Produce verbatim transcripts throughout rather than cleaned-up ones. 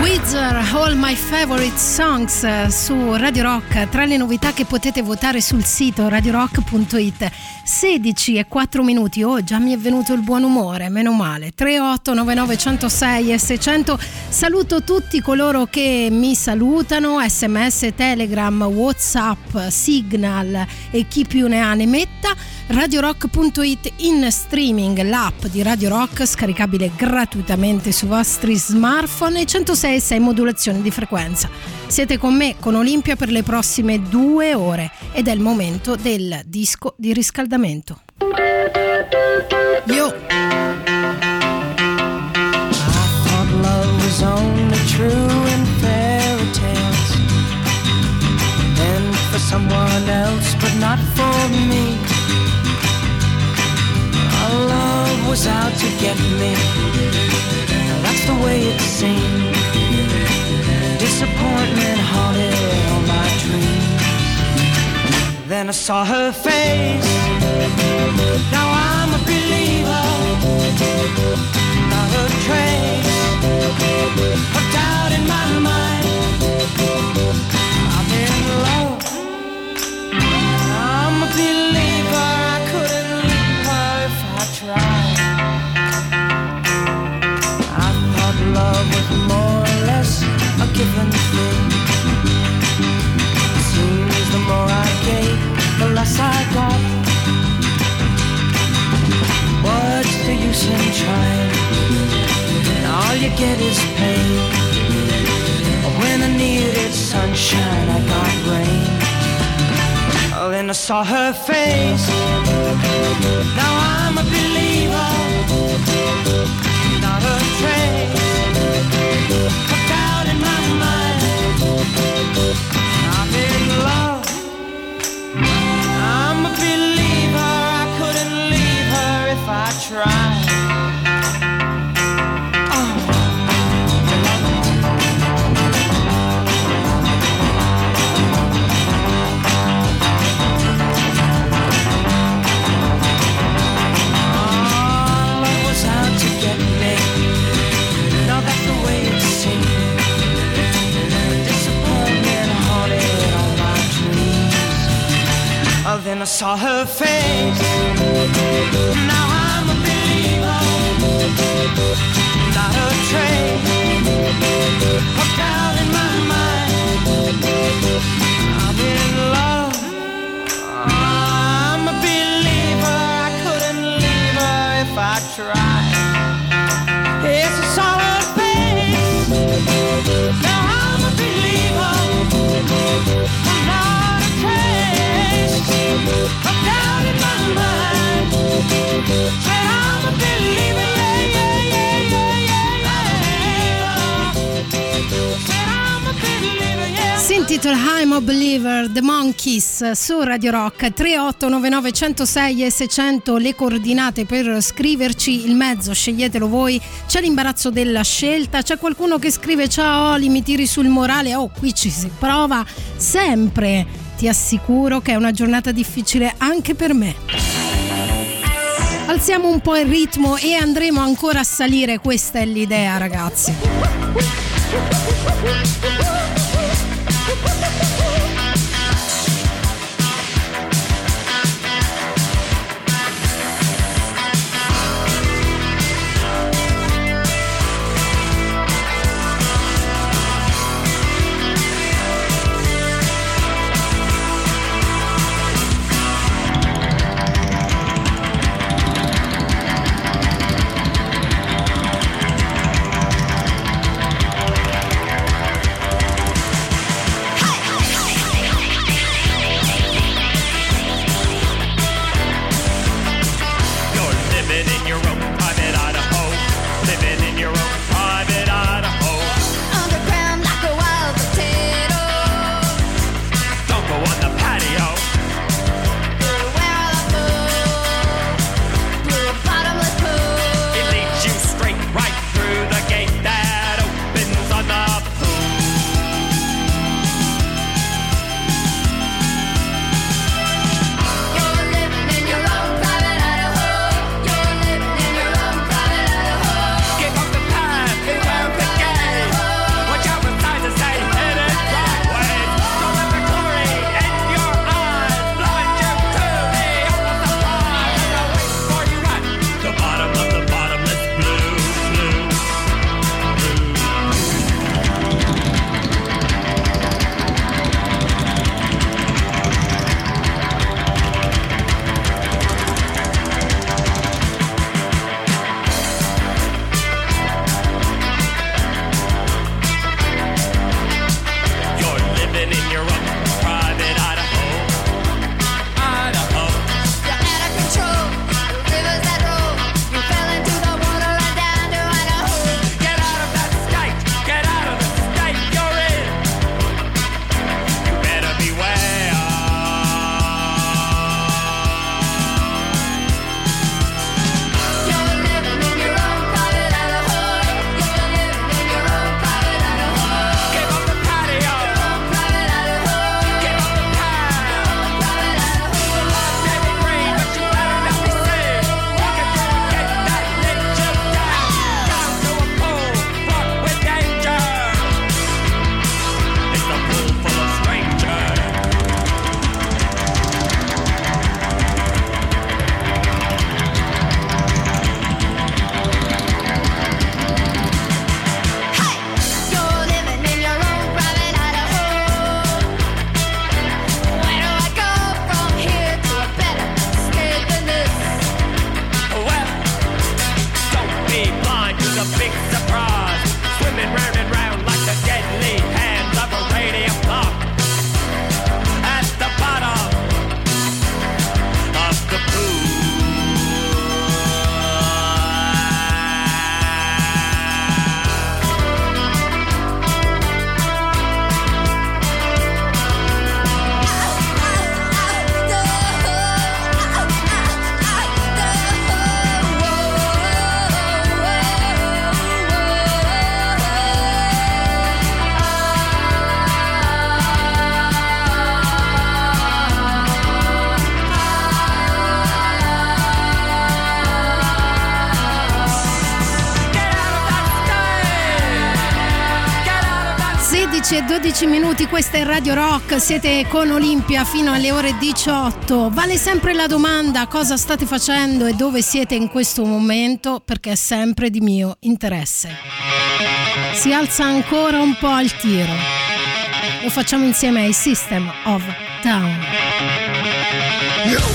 With All My Favorite Songs su Radio Rock, tra le novità che potete votare sul sito radio rock punto it. sedici e quattro minuti, oh già mi è venuto il buon umore, meno male. Tre otto nove nove centosei e seicento. Saluto tutti coloro che mi salutano, sms, telegram, whatsapp, signal e chi più ne ha ne metta. Radio Rock punto it in streaming, l'app di Radio Rock scaricabile gratuitamente sui vostri smartphone, e centosei e sei modulazione di frequenza. Siete con me, con Olimpia, per le prossime due ore ed è il momento del disco di riscaldamento. Yo! Was out to get me, that's the way it seemed. Disappointment haunted all my dreams. Then I saw her face, now I'm a believer. Not a trace of doubt in my mind. I'm in love, I'm a believer. I couldn't leave her if I tried. Love was more or less a given thing. Seems the more I gave, the less I got. What's the use in trying? All you get is pain. When I needed sunshine, I got rain. Oh, then I saw her face. Now I'm a believer. Not a trace. Put out in my mind. I'm in love. I'm a believer. I couldn't leave her if I tried. Then I saw her face. Now I'm a believer. Not a trace of doubt in my mind. I'm in love. I'm a believer. I couldn't leave her if I tried. Yes, I saw her face. Now I'm a believer. I'm down in my mind. Said I'm a believer, yeah, yeah, yeah, yeah, yeah. Said I'm a believer, yeah. Si intitola I'm a Believer, The Monkees, su Radio Rock. Tre otto nove nove centosei e seicento le coordinate per scriverci. Il mezzo sceglietelo voi. C'è l'imbarazzo della scelta. C'è qualcuno che scrive: ciao Oli, mi tiri sul morale. Oh, qui ci si prova sempre. Ti assicuro che è una giornata difficile anche per me. Alziamo un po' il ritmo e andremo ancora a salire, questa è l'idea, ragazzi. dodici e dodici minuti, questa è Radio Rock, siete con Olimpia fino alle ore diciotto. Vale sempre la domanda: cosa state facendo e dove siete in questo momento, perché è sempre di mio interesse. Si alza ancora un po' il tiro, lo facciamo insieme ai System of a Down. No.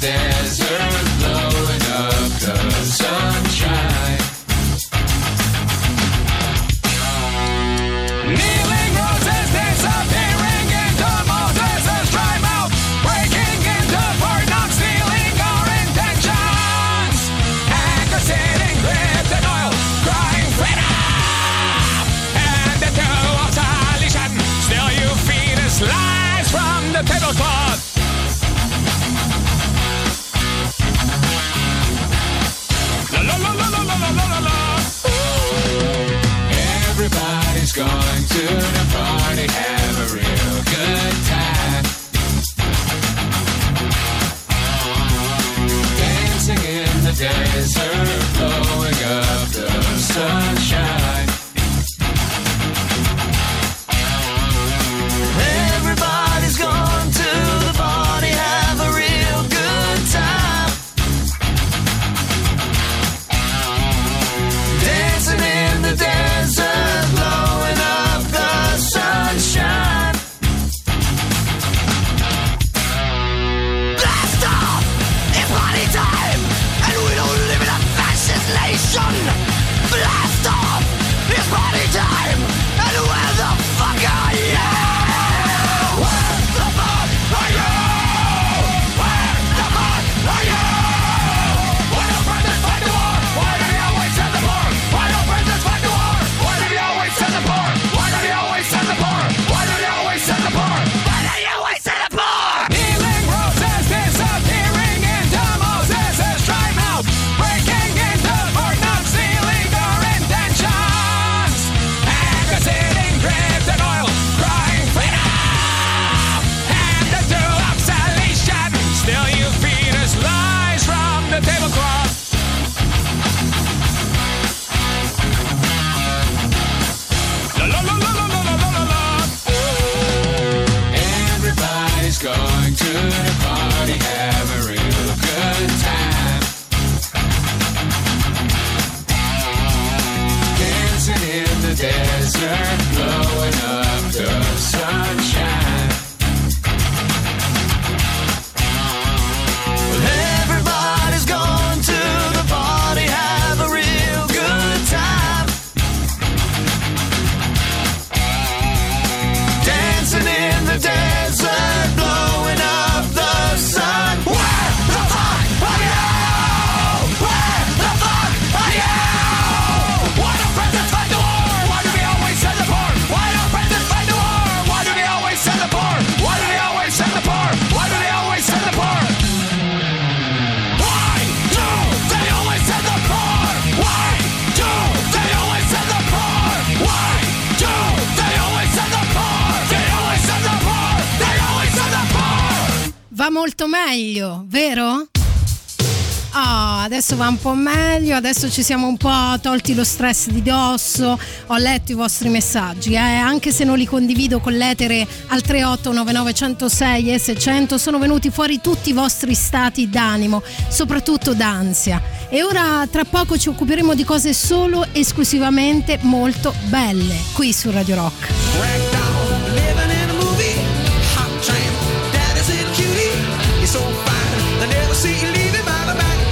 Desert blowing up the sunshine. Kneeling roses disappearing into Moses' dry mouth, breaking into part, not stealing our intentions. Accusating gripped in oil, crying freedom. And the two of solution, still you feed us lies from the tablecloth. Everybody's going to the party, have a real good time. Dancing in the desert, blowing up the sunshine. Everybody's going to the party, have a real good time. Dancing in the desert. Blast off! It's party time! And where the fuck are you? Where the fuck are you? Where the fuck are you? Why don't friends fight the war? Why do you always send the poor? Why don't friends fight the war? Why do you always send the poor? Why do you always send the poor? Why do you always send the poor? Why do you always send the poor? Kneeling roses disappearing into Moses' dry mouth, breaking into burning. The tablecloth. La, la, la, la, la, la, la, la. Everybody's going to the party, have a real good time. Dancing in the desert, blowing up the sunshine. Desert blowing up the sun. Where the fuck are you? Where the fuck are you? Why do friends fight the war? Why do we always send the poor? Why do friends fight the war? Why do we always send the poor? Why do we always send the poor? Why do we always send the poor? Why do they always send the poor? Why do they always send the poor? Why do they always send the poor? They always send the poor. Va molto meglio, vero? Oh, adesso va un po' meglio, adesso ci siamo un po' tolti lo stress di dosso. Ho letto i vostri messaggi, eh? Anche se non li condivido con l'etere al tre otto nove nove zero sei e seicento, sono venuti fuori tutti i vostri stati d'animo, soprattutto d'ansia. E ora tra poco ci occuperemo di cose solo esclusivamente molto belle qui su Radio Rock. So fine, I never see you leaving by the back.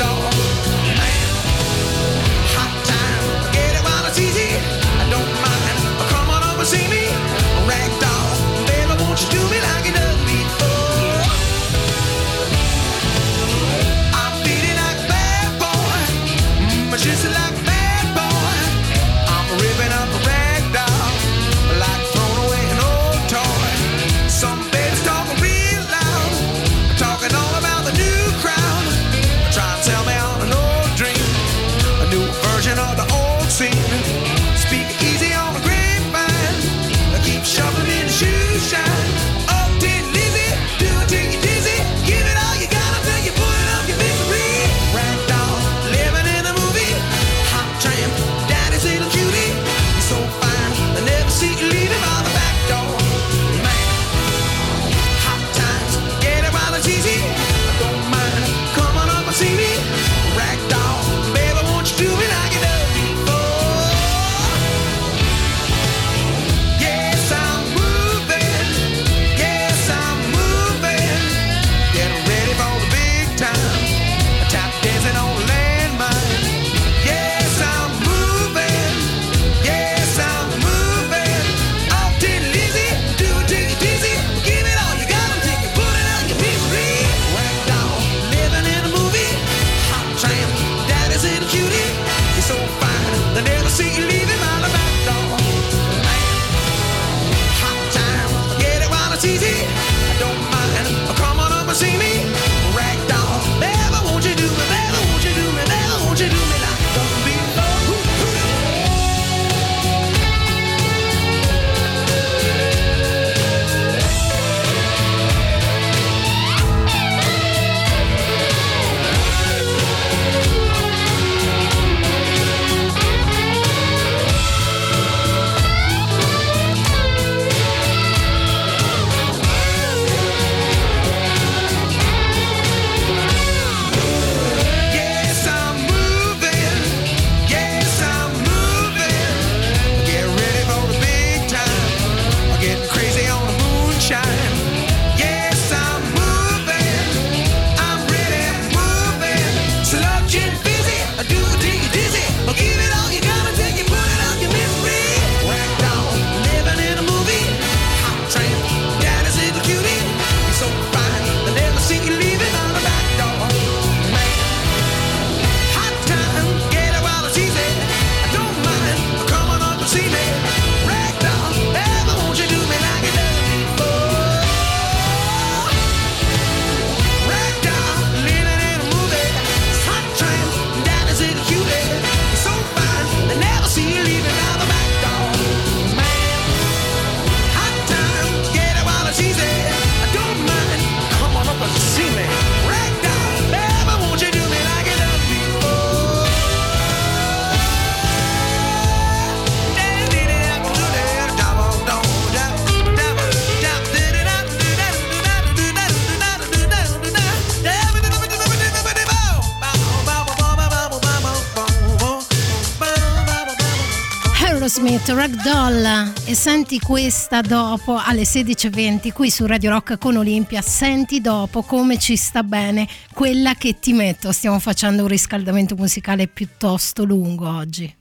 Aerosmith, Ragdoll, e senti questa dopo alle sedici e venti qui su Radio Rock con Olimpia. Senti dopo come ci sta bene quella che ti metto. Stiamo facendo un riscaldamento musicale piuttosto lungo oggi.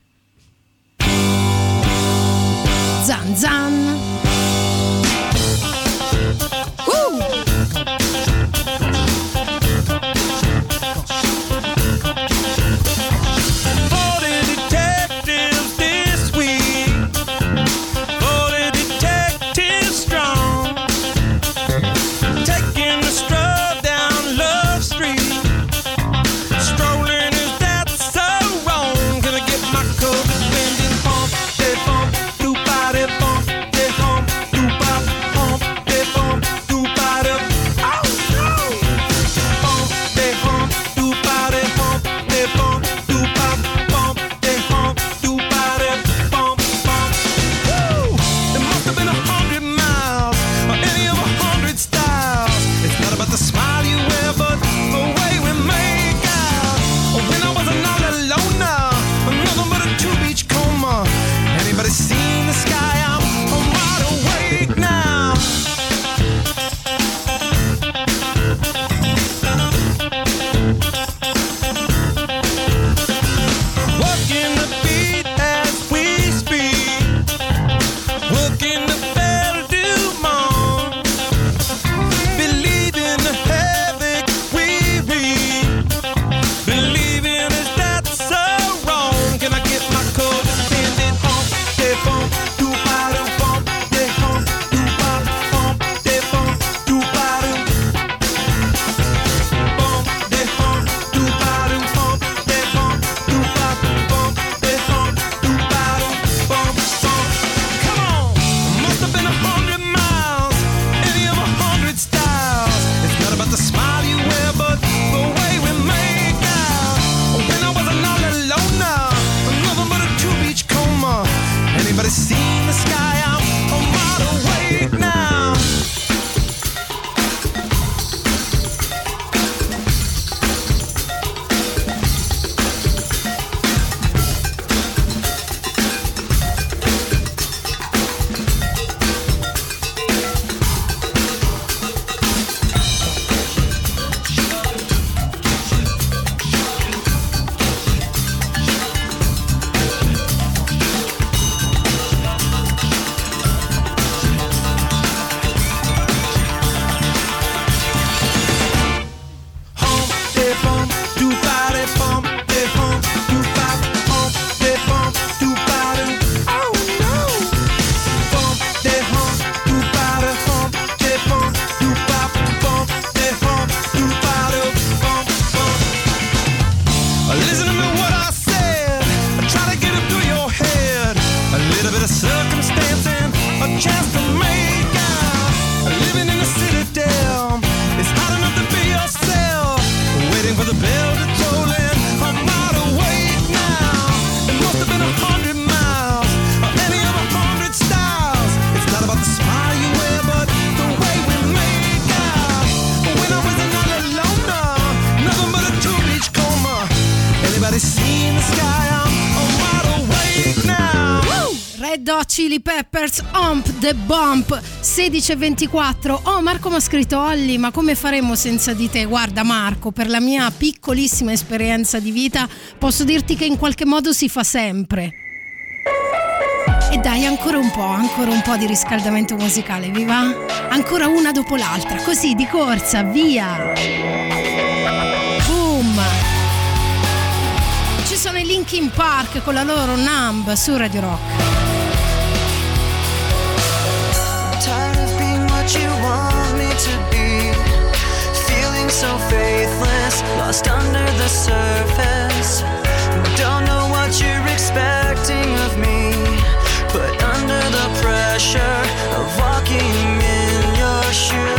Zan zan. Uh! Hump the Bump. Sedici e ventiquattro. Oh, Marco mi ha scritto: Olli, ma come faremo senza di te? Guarda Marco, per la mia piccolissima esperienza di vita posso dirti che in qualche modo si fa sempre. E dai, ancora un po', ancora un po' di riscaldamento musicale, vi va? Ancora una dopo l'altra, così di corsa, via. Boom. Ci sono i Linkin Park con la loro Numb su Radio Rock. You want me to be feeling so faithless, lost under the surface. Don't know what you're expecting of me, but under the pressure of walking in your shoes.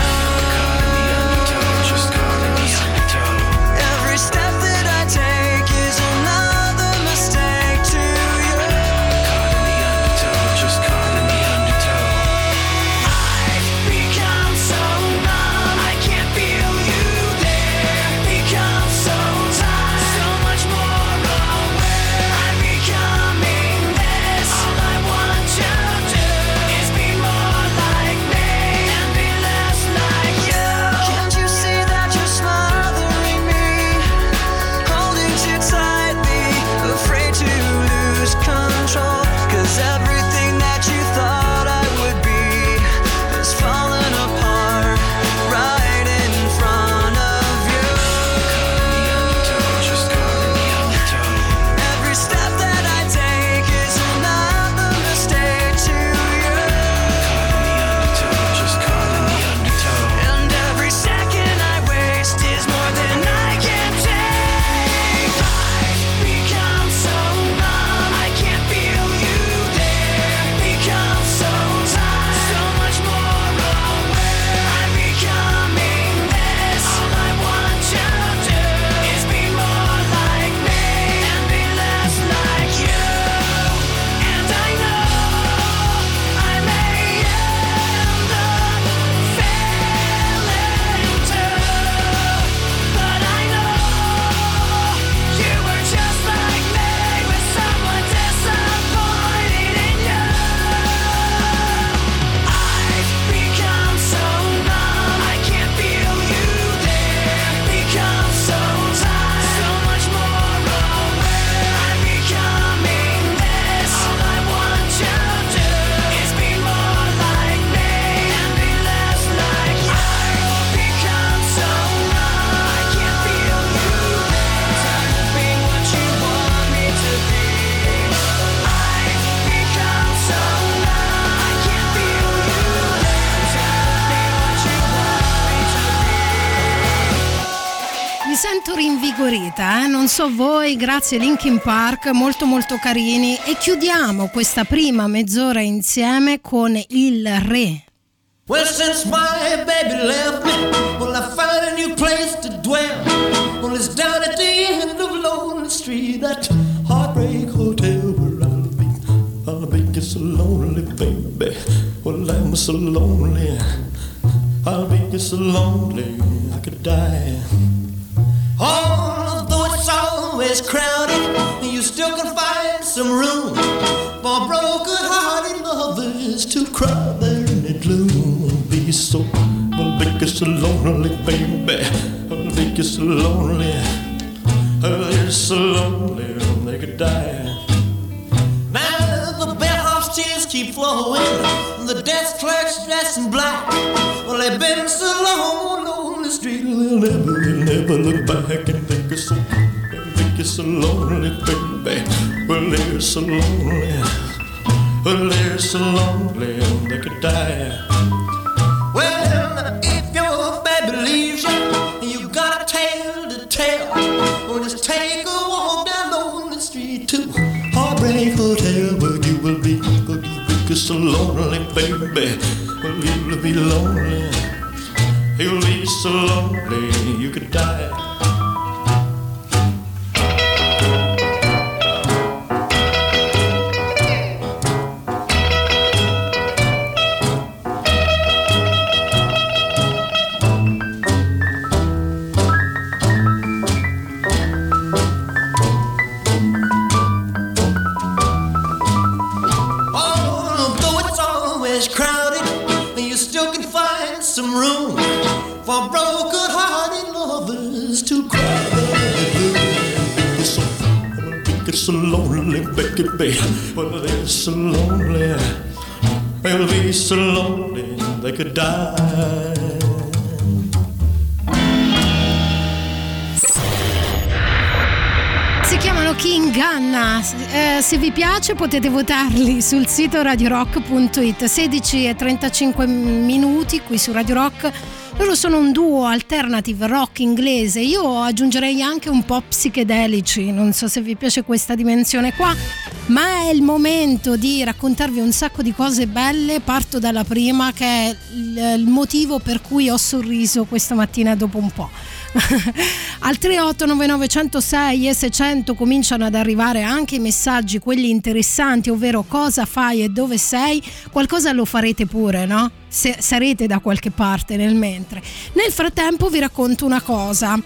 inrigorita, eh? Non so voi, grazie Linkin Park, molto molto carini. E chiudiamo questa prima mezz'ora insieme con il re. Well, since my baby left me, well, I found a new place to dwell. Well, it's down at the end of Lonely Street, that heartbreak hotel where I'll be. I'll be just so lonely, baby. Well, I'm so lonely. I'll be just so lonely, I could die. Although it's always crowded, you still can find some room for broken-hearted lovers to cry there in the gloom. I'll be so, I'll make you so lonely, baby. I'll make you so lonely. I'll be so lonely, they could die. Now the bellhop's tears keep flowing, the desk clerk's dressed in black. Well, they've been so long, lonely street, they'll never, they'll never look back and think you're so, think you're so lonely, baby. Well, they're so lonely, well, they're so lonely, they could die. Well, if your baby leaves you, you got a tale to tell. Well, just take a walk down Lonely Street to Heartbreak Hotel, where you will be, where you think you're so lonely, baby. Well, you'll be lonely, you'll be so lonely, you could die. So lonely, baby, well, they're so lonely, they'll be so lonely, they could die. Si chiamano King Gunna, eh, se vi piace potete votarli sul sito radio rock punto it. sedici e trentacinque minuti qui su Radio Rock. Loro sono un duo alternative rock inglese, io aggiungerei anche un po' psichedelici, non so se vi piace questa dimensione qua, ma è il momento di raccontarvi un sacco di cose belle. Parto dalla prima, che è il motivo per cui ho sorriso questa mattina dopo un po'. Al tre otto nove nove zero sei e seicento cominciano ad arrivare anche i messaggi, quelli interessanti, ovvero cosa fai e dove sei. Qualcosa lo farete pure, no? Se sarete da qualche parte nel mentre. Nel frattempo vi racconto una cosa.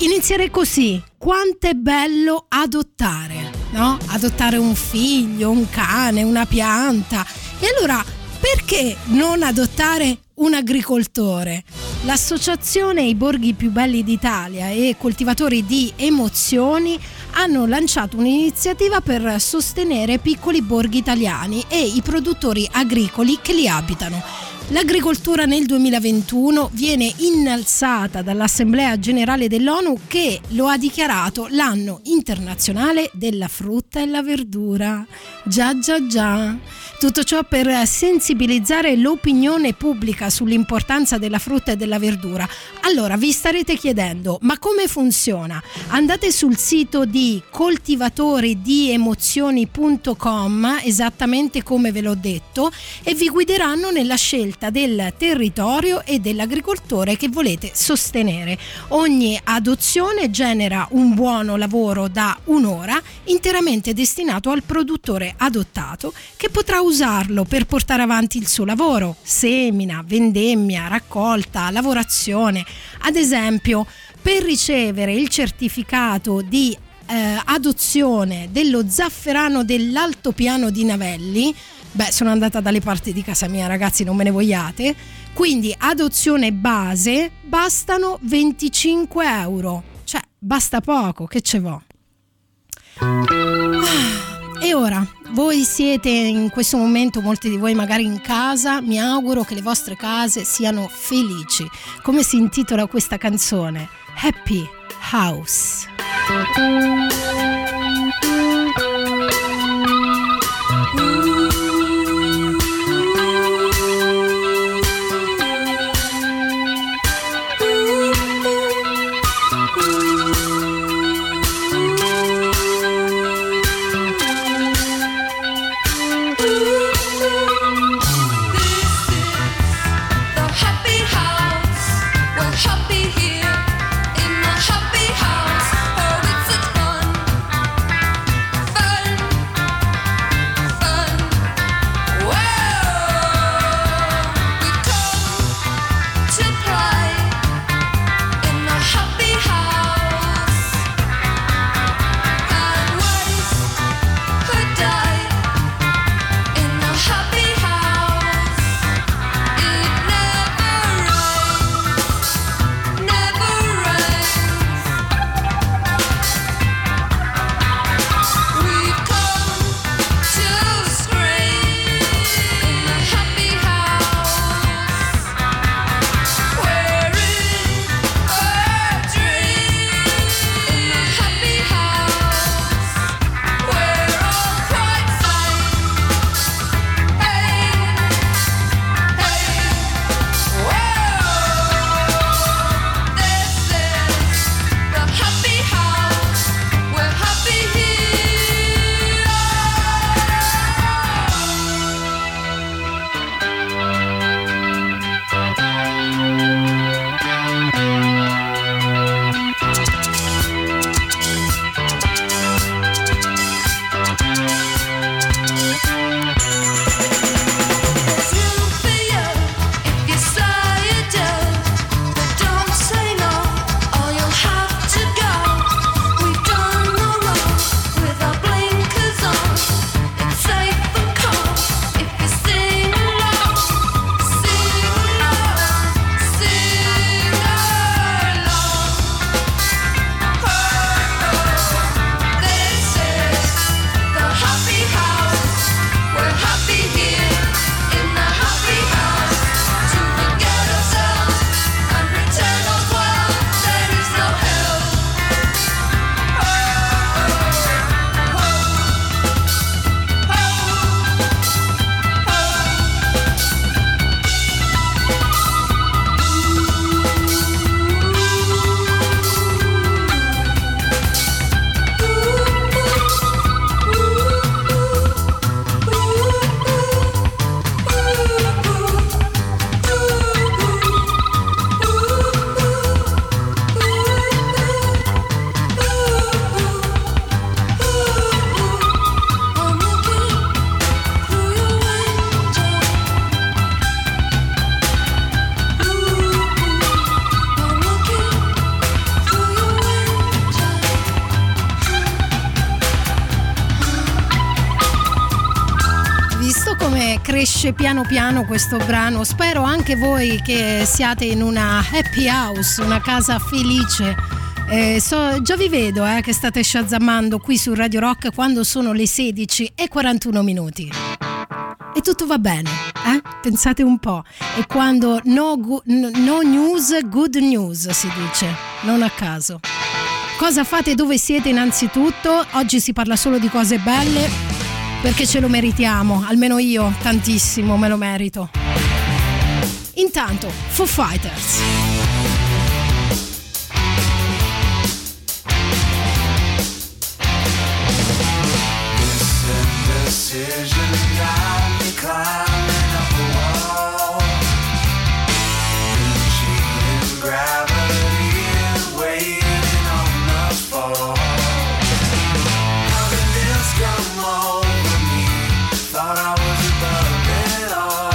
Inizierei così: quanto è bello adottare, no? Adottare un figlio, un cane, una pianta. E allora perché non adottare un agricoltore? L'associazione I Borghi Più Belli d'Italia e Coltivatori di Emozioni hanno lanciato un'iniziativa per sostenere piccoli borghi italiani e i produttori agricoli che li abitano. L'agricoltura nel duemilaventuno viene innalzata dall'Assemblea Generale dell'ONU, che lo ha dichiarato l'anno internazionale della frutta e la verdura. Già già già. Tutto ciò per sensibilizzare l'opinione pubblica sull'importanza della frutta e della verdura. Allora vi starete chiedendo, ma come funziona? Andate sul sito di coltivatori di emozioni punto com, esattamente come ve l'ho detto, e vi guideranno nella scelta del territorio e dell'agricoltore che volete sostenere. Ogni adozione genera un buono lavoro da un'ora, interamente destinato al produttore adottato, che potrà usarlo per portare avanti il suo lavoro: semina, vendemmia, raccolta, lavorazione. Ad esempio, per ricevere il certificato di eh, adozione dello zafferano dell'Altopiano di Navelli, beh, sono andata dalle parti di casa mia, ragazzi, non me ne vogliate. Quindi adozione base, bastano venticinque euro. Cioè, basta poco, che ce vo'. Ah, e ora, voi siete in questo momento, molti di voi magari in casa, mi auguro che le vostre case siano felici. Come si intitola questa canzone? Happy House. Thank you. bello come cresce piano piano questo brano. Spero anche voi che siate in una happy house, una casa felice. Eh, so, già vi vedo eh, che state shazammando qui su Radio Rock quando sono le sedici e quarantuno minuti e tutto va bene, eh? Pensate un po'. E quando no, gu- no news, good news si dice, non a caso. Cosa fate, dove siete innanzitutto? Oggi si parla solo di cose belle perché ce lo meritiamo, almeno io tantissimo me lo merito. Intanto Foo Fighters. Decision got me climbing up a wall, reaching gravity and waiting on the fall. How did this come over me? Thought I was above it all.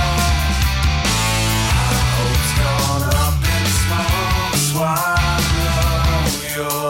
Our hope's gone up in smoke, swallow your.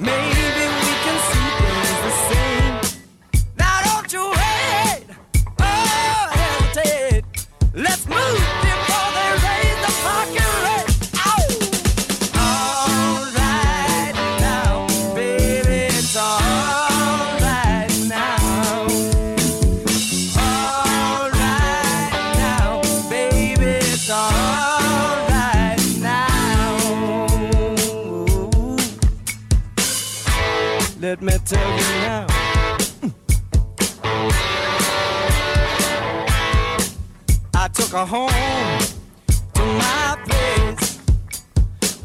Maybe we Let me tell you now. I took her home to my place,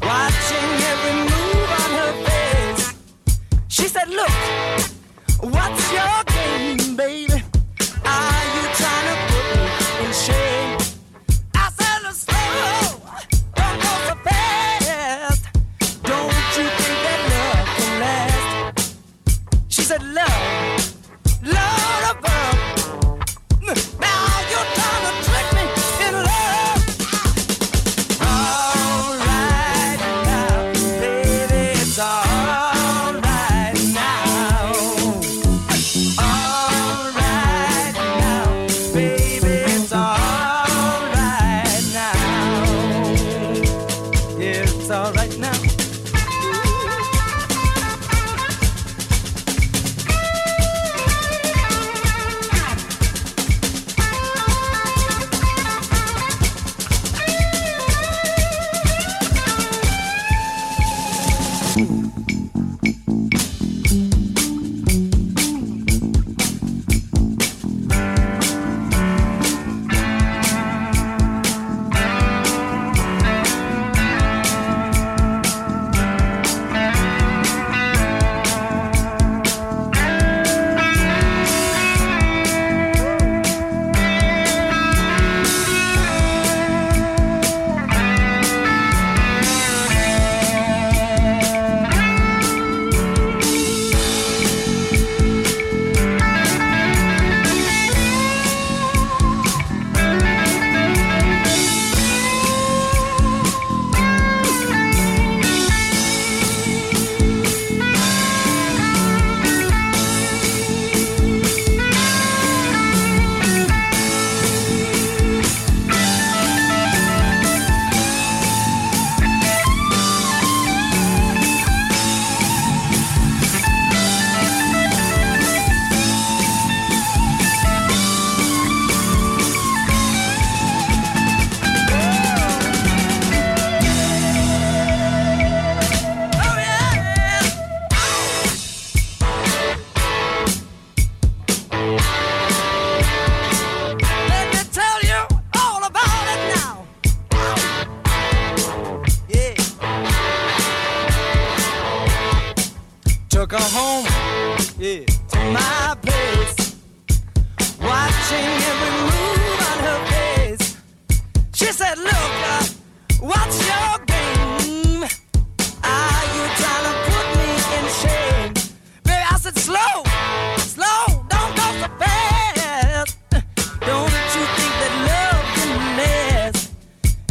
watching every move on her face. She said, look, what's your game, baby? Are you trying to put me in shame? I said, look, slow, don't go so fast. Don't you think that love can last?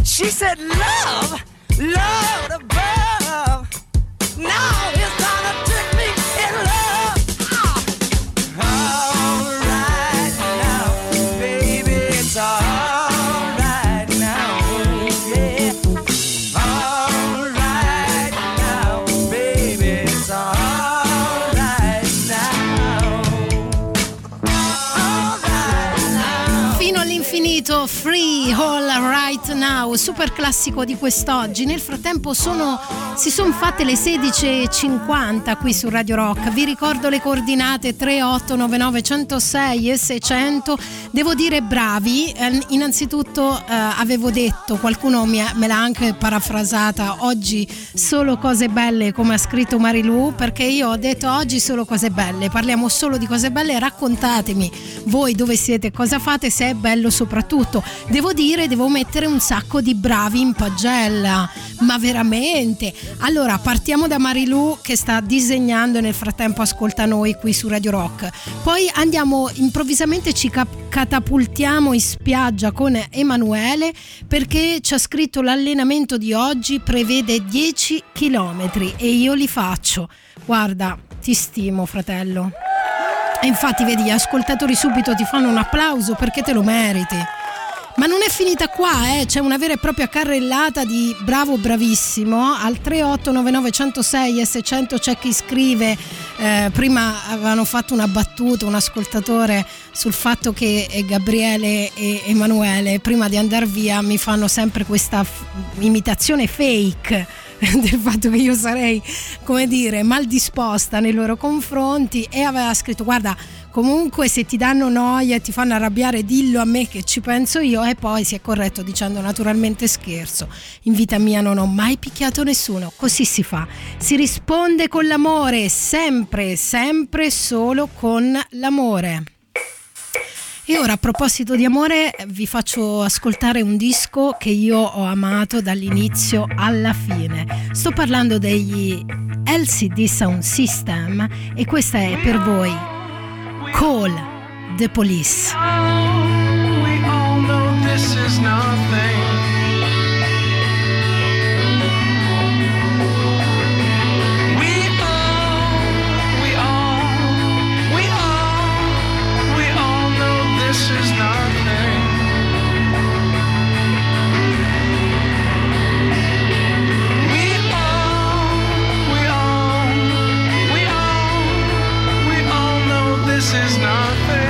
She said, love, love above. Now you're trying to trick me in love. All right now, baby, it's all. Super classico di quest'oggi. Nel frattempo sono, si sono fatte le sedici e cinquanta qui su Radio Rock. Vi ricordo le coordinate tre otto nove nove uno zero sei e seicento. Devo dire bravi, eh, innanzitutto eh, avevo detto, qualcuno mi ha, me l'ha anche parafrasata, oggi solo cose belle, come ha scritto Marilu, perché io ho detto oggi solo cose belle, parliamo solo di cose belle, raccontatemi voi dove siete, cosa fate, se è bello soprattutto. Devo dire, devo mettere un sacco di bravi in pagella, ma veramente. Allora partiamo da Marilu che sta disegnando e nel frattempo ascolta noi qui su Radio Rock, poi andiamo improvvisamente, ci cap- catapultiamo in spiaggia con Emanuele perché ci ha scritto l'allenamento di oggi prevede dieci chilometri e io li faccio. Guarda, ti stimo, fratello. E infatti vedi, gli ascoltatori subito ti fanno un applauso perché te lo meriti. Ma non è finita qua, eh? C'è una vera e propria carrellata di bravo bravissimo. Al tre otto nove nove uno zero sei e seicento c'è chi scrive, eh, prima avevano fatto una battuta, un ascoltatore, sul fatto che Gabriele e Emanuele prima di andar via mi fanno sempre questa f- imitazione fake del fatto che io sarei, come dire, mal disposta nei loro confronti, e aveva scritto: guarda, comunque se ti danno noia e ti fanno arrabbiare, dillo a me che ci penso io. E poi si è corretto dicendo: naturalmente scherzo, in vita mia non ho mai picchiato nessuno. Così si fa, si risponde con l'amore, sempre, sempre, solo con l'amore. E ora, a proposito di amore, vi faccio ascoltare un disco che io ho amato dall'inizio alla fine. Sto parlando degli L C D Sound System e questa è per voi Call the Police. We all know this is nothing. This is nothing. We all, we all, we all, we all know this is nothing.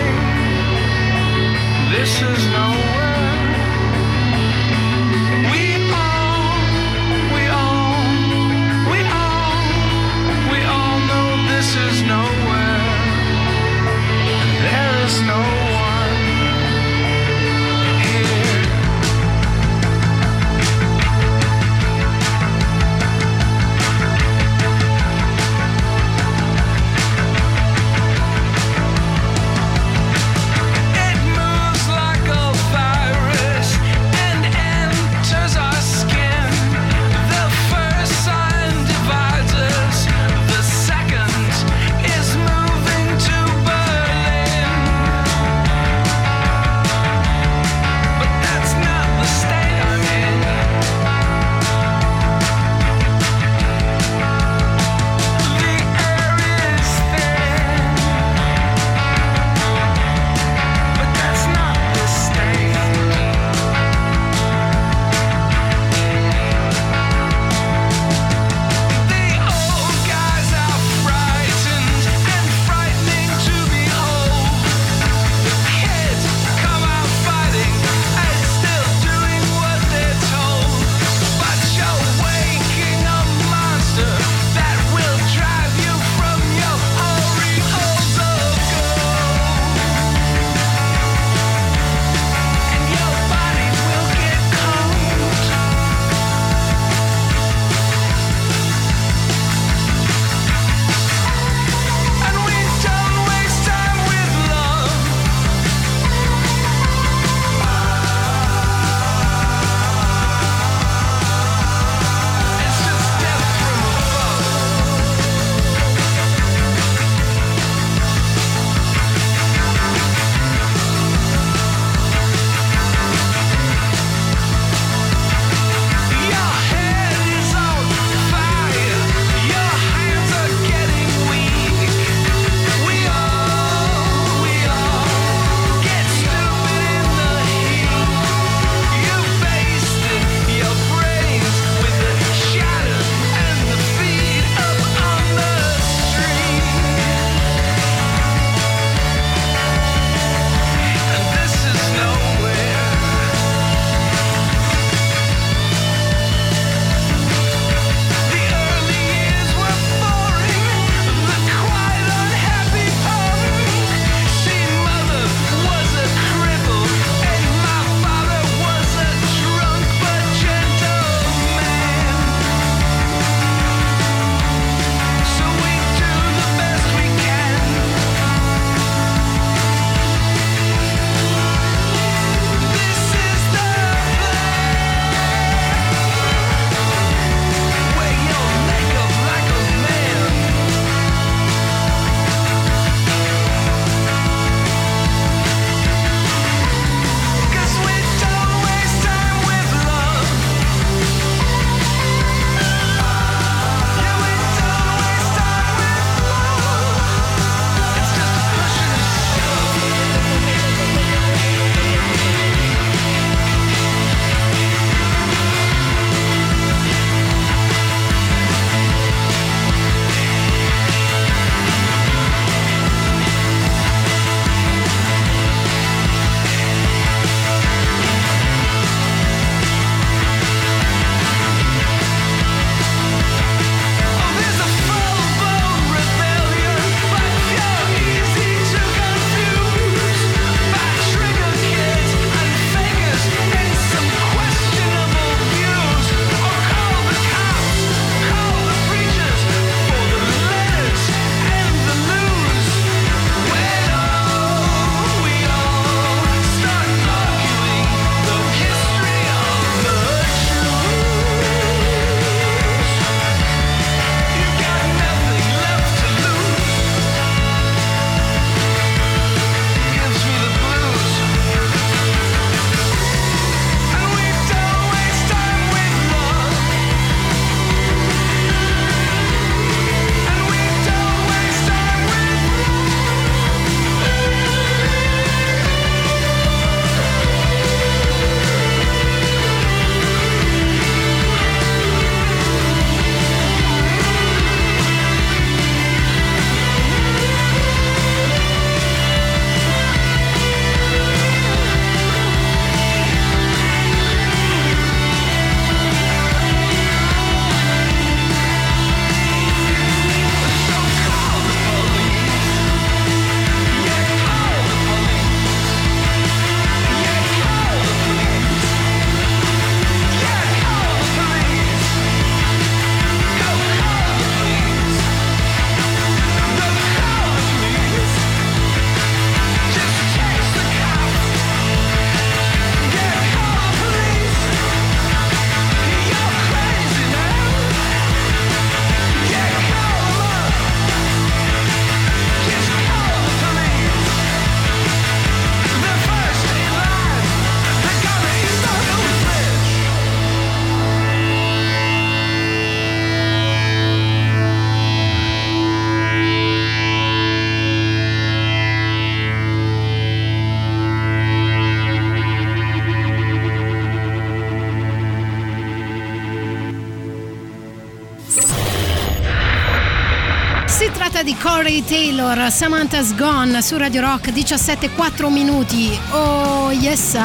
Si tratta di Corey Taylor, Samantha's Gone, su Radio Rock, diciassette e quattro minuti. Oh yes!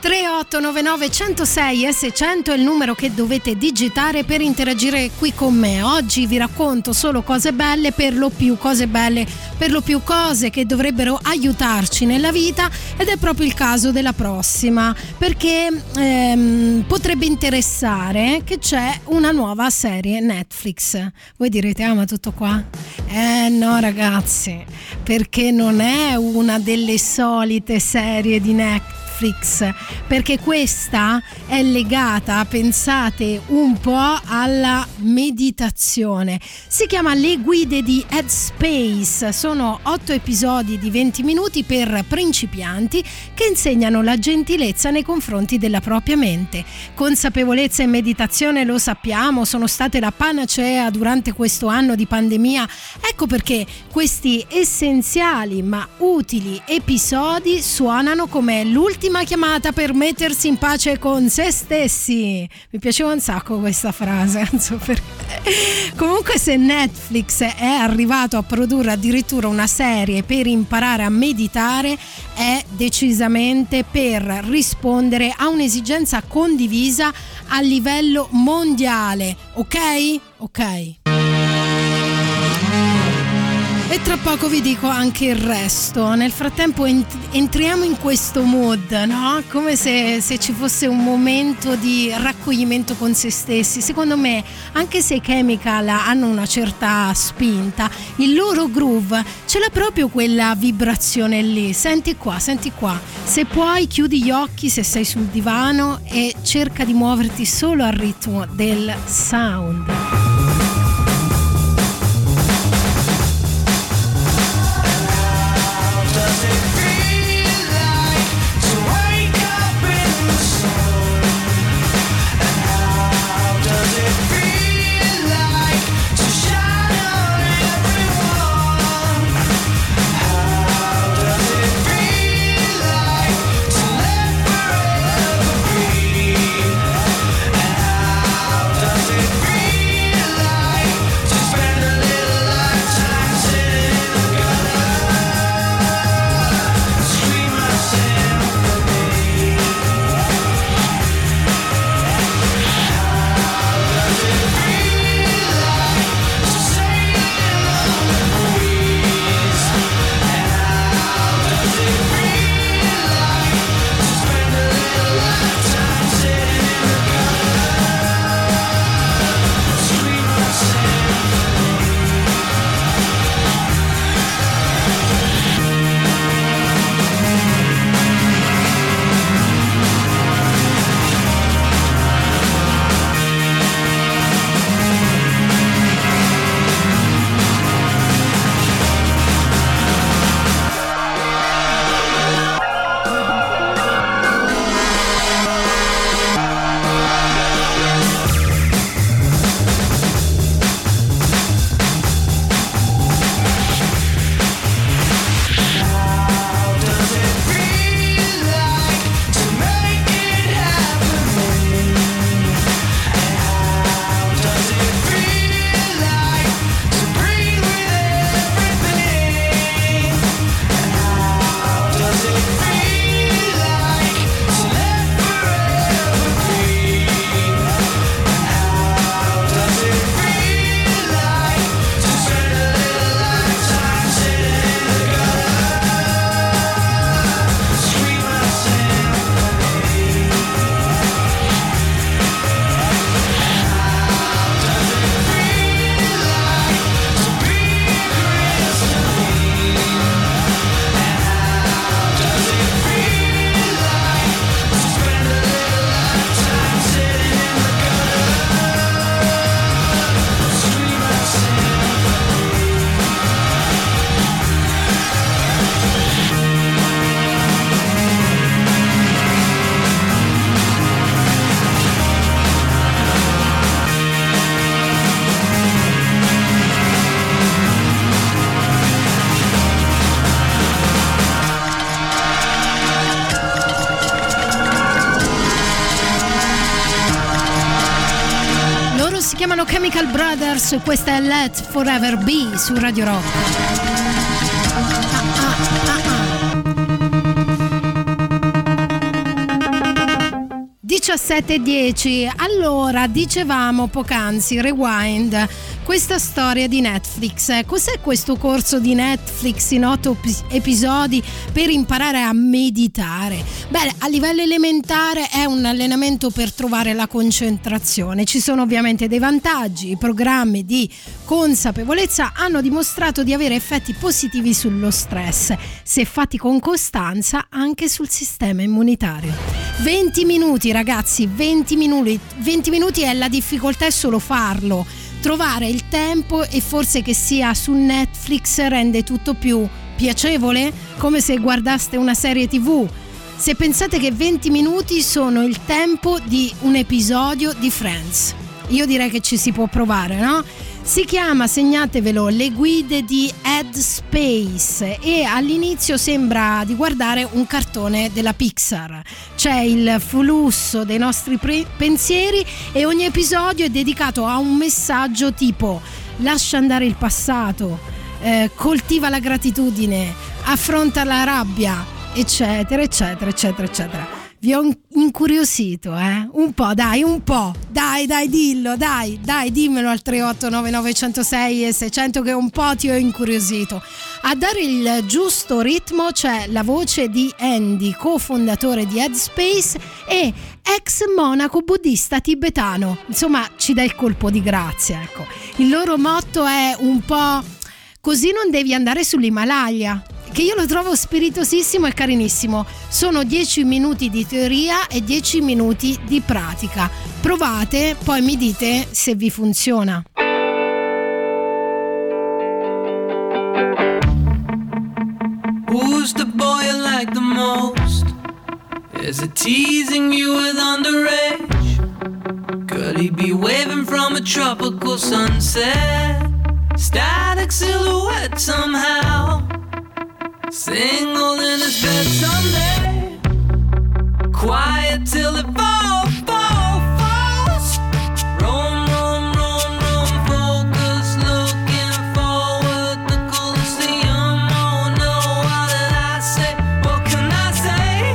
tre otto nove nove uno zero sei S cento è il numero che dovete digitare per interagire qui con me. Oggi vi racconto solo cose belle, per lo più cose belle, per lo più cose che dovrebbero aiutarci nella vita, ed è proprio il caso della prossima, perché ehm, potrebbe interessare che c'è una nuova serie Netflix. Voi direte: ah, ma tutto qua? Eh no ragazzi, perché non è una delle solite serie di Netflix, perché questa è legata, pensate un po', alla meditazione. Si chiama Le guide di Headspace, sono otto episodi di venti minuti per principianti che insegnano la gentilezza nei confronti della propria mente. Consapevolezza e meditazione, lo sappiamo, sono state la panacea durante questo anno di pandemia, ecco perché questi essenziali ma utili episodi suonano come l'ultima chiamata per mettersi in pace con se stessi. Mi piaceva un sacco questa frase, so perché. Comunque, se Netflix è arrivato a produrre addirittura una serie per imparare a meditare, è decisamente per rispondere a un'esigenza condivisa a livello mondiale. Ok? Ok. E tra poco vi dico anche il resto. Nel frattempo entriamo in questo mood, no? Come se, se ci fosse un momento di raccoglimento con se stessi. Secondo me, anche se i Chemical hanno una certa spinta, il loro groove ce l'ha proprio quella vibrazione lì. Senti qua, senti qua. Se puoi, chiudi gli occhi se sei sul divano e cerca di muoverti solo al ritmo del sound. Free. Chemical Brothers, questa è Let Forever Be su Radio Rock. diciassette e dieci. Allora, dicevamo poc'anzi, Rewind, questa storia di Netflix. Cos'è questo corso di Netflix in otto episodi per imparare a meditare? Beh, a livello elementare è un allenamento per trovare la concentrazione. Ci sono ovviamente dei vantaggi. I programmi di consapevolezza hanno dimostrato di avere effetti positivi sullo stress, se fatti con costanza anche sul sistema immunitario. venti minuti ragazzi, venti minuti, venti minuti è la difficoltà, è solo farlo, trovare il tempo, e forse che sia su Netflix rende tutto più piacevole, come se guardaste una serie tv. Se pensate che venti minuti sono il tempo di un episodio di Friends, io direi che ci si può provare, no? Si chiama, segnatevelo, Le guide di Headspace, e all'inizio sembra di guardare un cartone della Pixar. C'è il flusso dei nostri pre- pensieri e ogni episodio è dedicato a un messaggio tipo: lascia andare il passato, eh, coltiva la gratitudine, affronta la rabbia, eccetera, eccetera, eccetera, eccetera. Vi ho incuriosito, eh? Un po', dai, un po'. Dai, dai, dillo, dai, dai, dimmelo al tre otto nove nove zero sei e seicento che un po' ti ho incuriosito. A dare il giusto ritmo c'è la voce di Andy, cofondatore di Headspace e ex monaco buddista tibetano. Insomma, ci dà il colpo di grazia, ecco. Il loro motto è un po' così non devi andare sull'Himalaya, che io lo trovo spiritosissimo e carinissimo. Sono dieci minuti di teoria e dieci minuti di pratica. Provate, poi mi dite se vi funziona. Who's the boy you like the most? Is it teasing you with underage? Could he be waving from a tropical sunset? Static silhouette somehow, single in his bed someday, quiet till it falls, falls, falls. Roam, roam, roam, roam, focus, looking forward, the Colosseum. Oh no, what did I say? What can I say?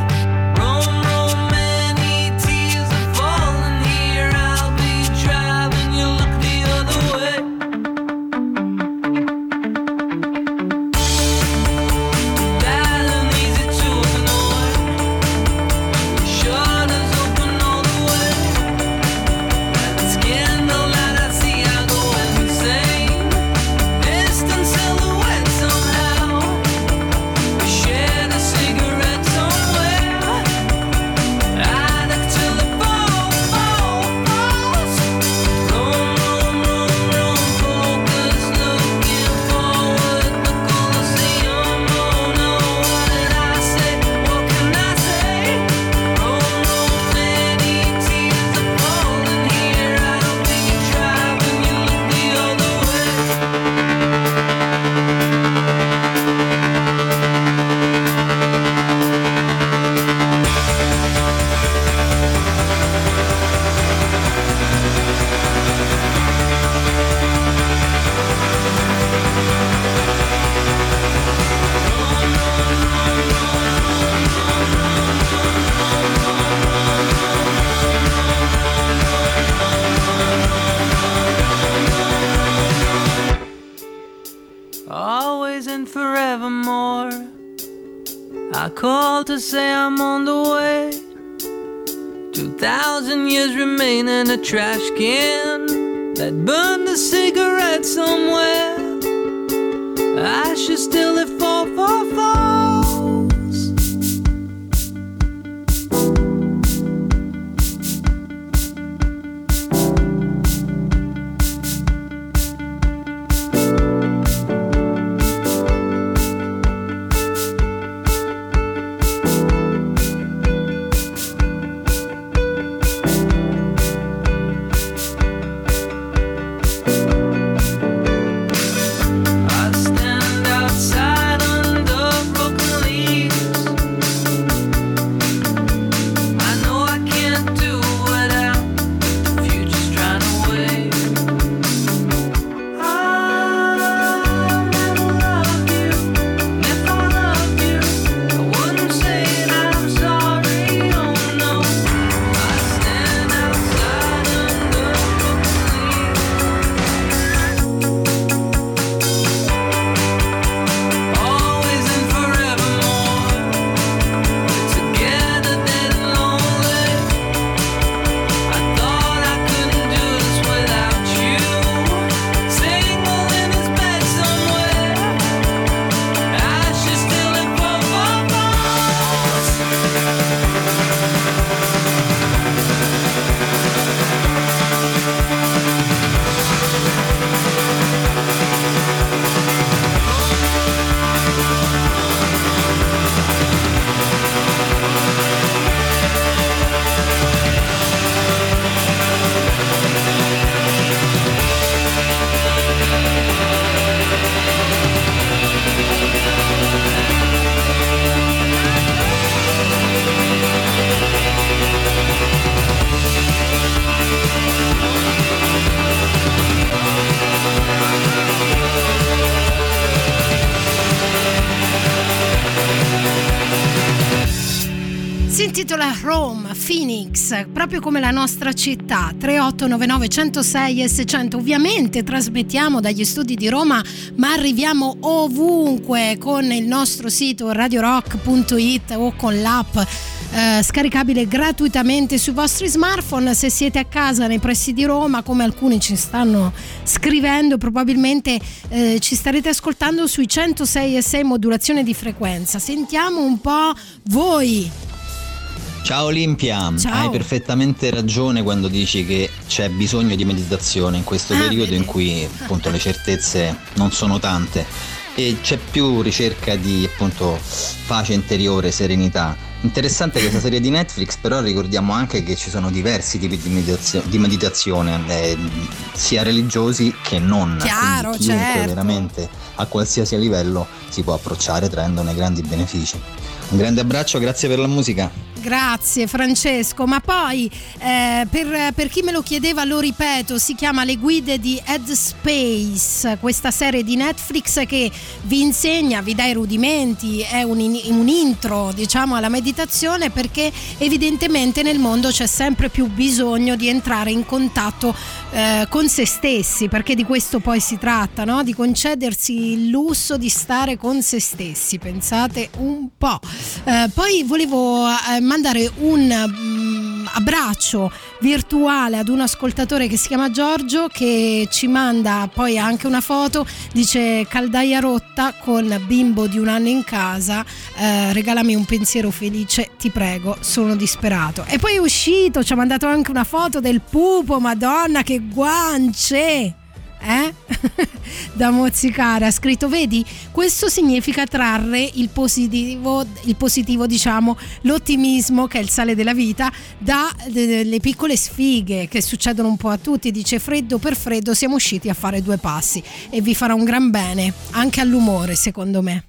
Roam, roam, many tears are falling here. I'll be driving, you look the other way. Trash can that burned a cigarette somewhere. Ashes till it fall, fall, falls. I stand outside on intitola Rome, Phoenix, proprio come la nostra città. Tre otto nove nove uno zero sei S cento. Ovviamente trasmettiamo dagli studi di Roma, ma arriviamo ovunque con il nostro sito radio rock punto it o con l'app eh, scaricabile gratuitamente sui vostri smartphone. Se siete a casa nei pressi di Roma, come alcuni ci stanno scrivendo, probabilmente eh, ci starete ascoltando sui centosei e sei modulazione di frequenza. Sentiamo un po' voi. Ciao Olimpia, ciao. Hai perfettamente ragione quando dici che c'è bisogno di meditazione in questo ah, periodo bene. In cui appunto le certezze non sono tante e c'è più ricerca di appunto pace interiore, serenità. Interessante questa serie di Netflix, però ricordiamo anche che ci sono diversi tipi di meditazione, di meditazione eh, sia religiosi che non. Chiaro, quindi chiunque, certo. Veramente a qualsiasi livello si può approcciare traendone grandi benefici. Un grande abbraccio, grazie per la musica. Grazie Francesco, ma poi eh, per, per chi me lo chiedeva lo ripeto, si chiama Le guide di Headspace, questa serie di Netflix che vi insegna, vi dà i rudimenti, è un, un intro diciamo alla meditazione, perché evidentemente nel mondo c'è sempre più bisogno di entrare in contatto eh, con se stessi, perché di questo poi si tratta, no? Di concedersi il lusso di stare con se stessi, pensate un po'. Eh, poi volevo eh, mandare un mm, abbraccio virtuale ad un ascoltatore che si chiama Giorgio, che ci manda poi anche una foto, dice caldaia rotta con bimbo di un anno in casa, eh, regalami un pensiero felice ti prego, sono disperato. E poi è uscito, ci ha mandato anche una foto del pupo, madonna che guance! Eh? Da mozzicare. Ha scritto: vedi, questo significa trarre il positivo, il positivo diciamo, l'ottimismo che è il sale della vita, dalle piccole sfighe che succedono un po' a tutti. Dice: freddo per freddo siamo usciti a fare due passi e vi farà un gran bene anche all'umore, secondo me.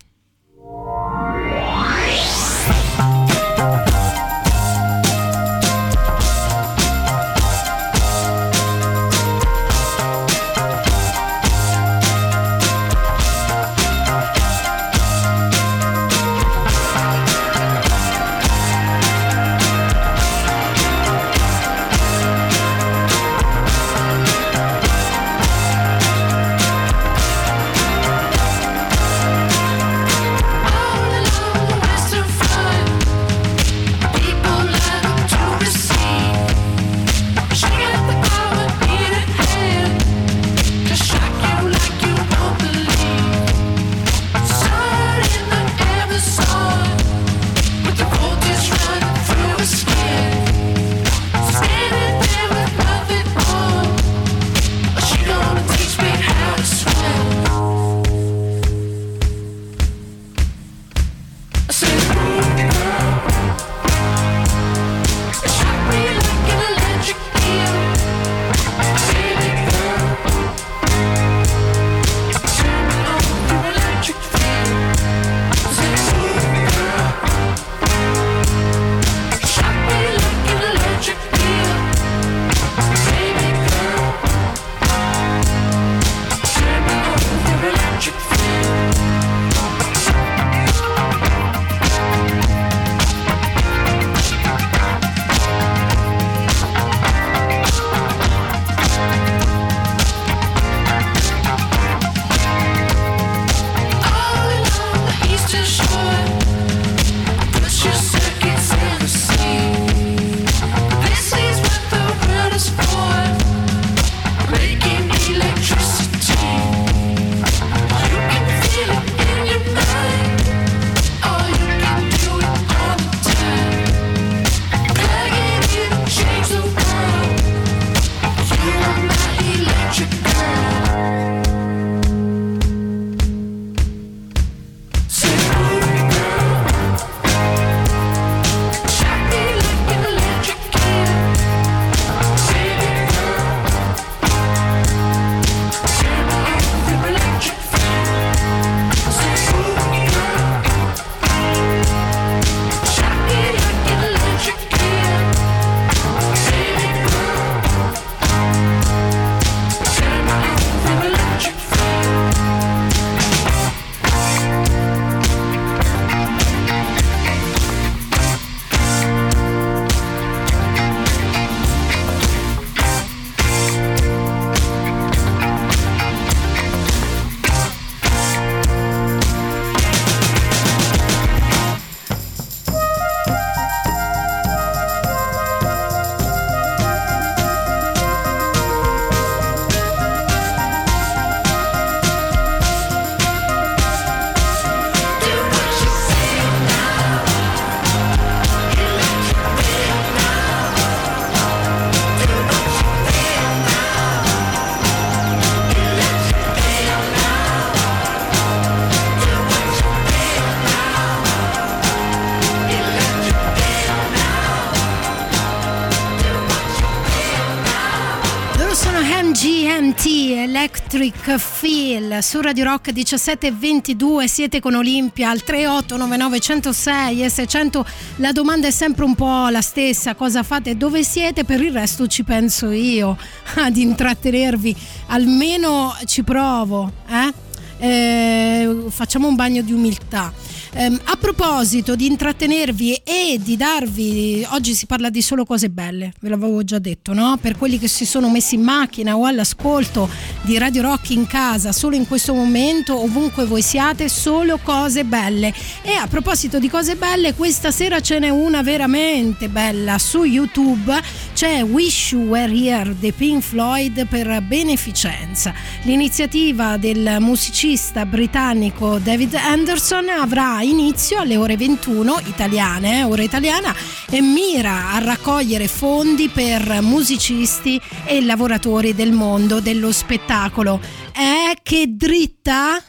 Sì, Electric Feel su Radio Rock diciassette e ventidue, siete con Olimpia al tre otto nove nove uno zero sei e seicento. La domanda è sempre un po' la stessa: cosa fate e dove siete? Per il resto ci penso io ad intrattenervi, almeno ci provo, eh? Eh, facciamo un bagno di umiltà. Eh, a proposito di intrattenervi e di darvi, oggi si parla di solo cose belle, ve l'avevo già detto, no? Per quelli che si sono messi in macchina o all'ascolto di Radio Rock in casa, solo in questo momento, ovunque voi siate, solo cose belle. E a proposito di cose belle, questa sera ce n'è una veramente bella su YouTube, c'è Wish You Were Here dei Pink Floyd per beneficenza. L'iniziativa del musicista britannico David Anderson avrà inizio alle ore ventuno italiane, eh, ora italiana, e mira a raccogliere fondi per musicisti e lavoratori del mondo dello spettacolo. Eh, che dritta!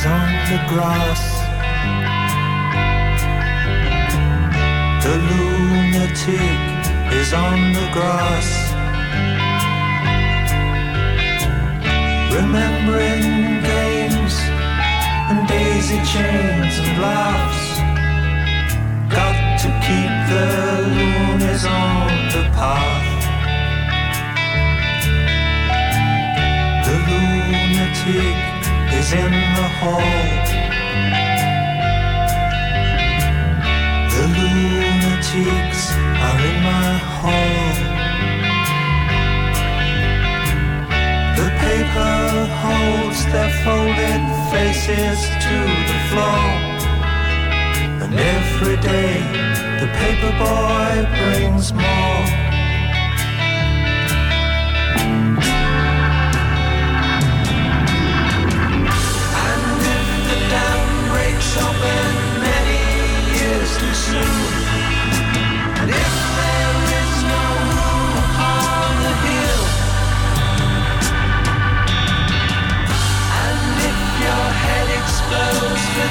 Is on the grass. The lunatic is on the grass, remembering games and daisy chains and laughs. Got to keep the loonies on the path. The lunatic is in the hall. The lunatics are in my hall. The paper holds their folded faces to the floor, and every day the paper boy brings more. Open many years too soon, and if there is no room upon the hill, and if your head explodes, the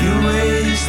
You raise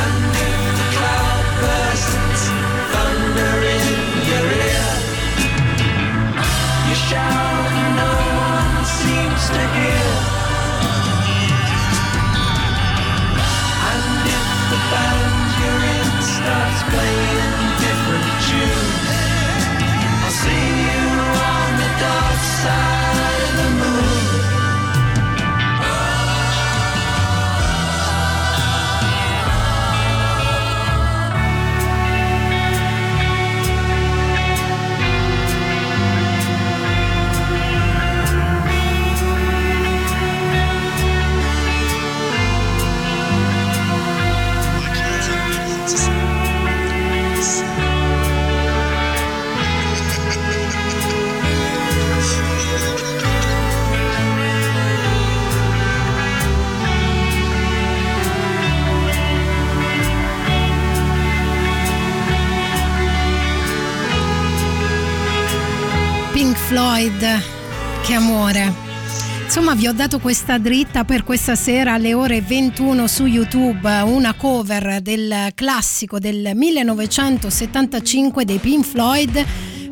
And if the cloud bursts, thunder in your ear, you shout and no one seems to hear. Band you're in starts playing different tunes. I'll see you on the dark side of the moon. Floyd, che amore. Insomma, vi ho dato questa dritta per questa sera alle ore ventuno su YouTube, una cover del classico del millenovecentosettantacinque dei Pink Floyd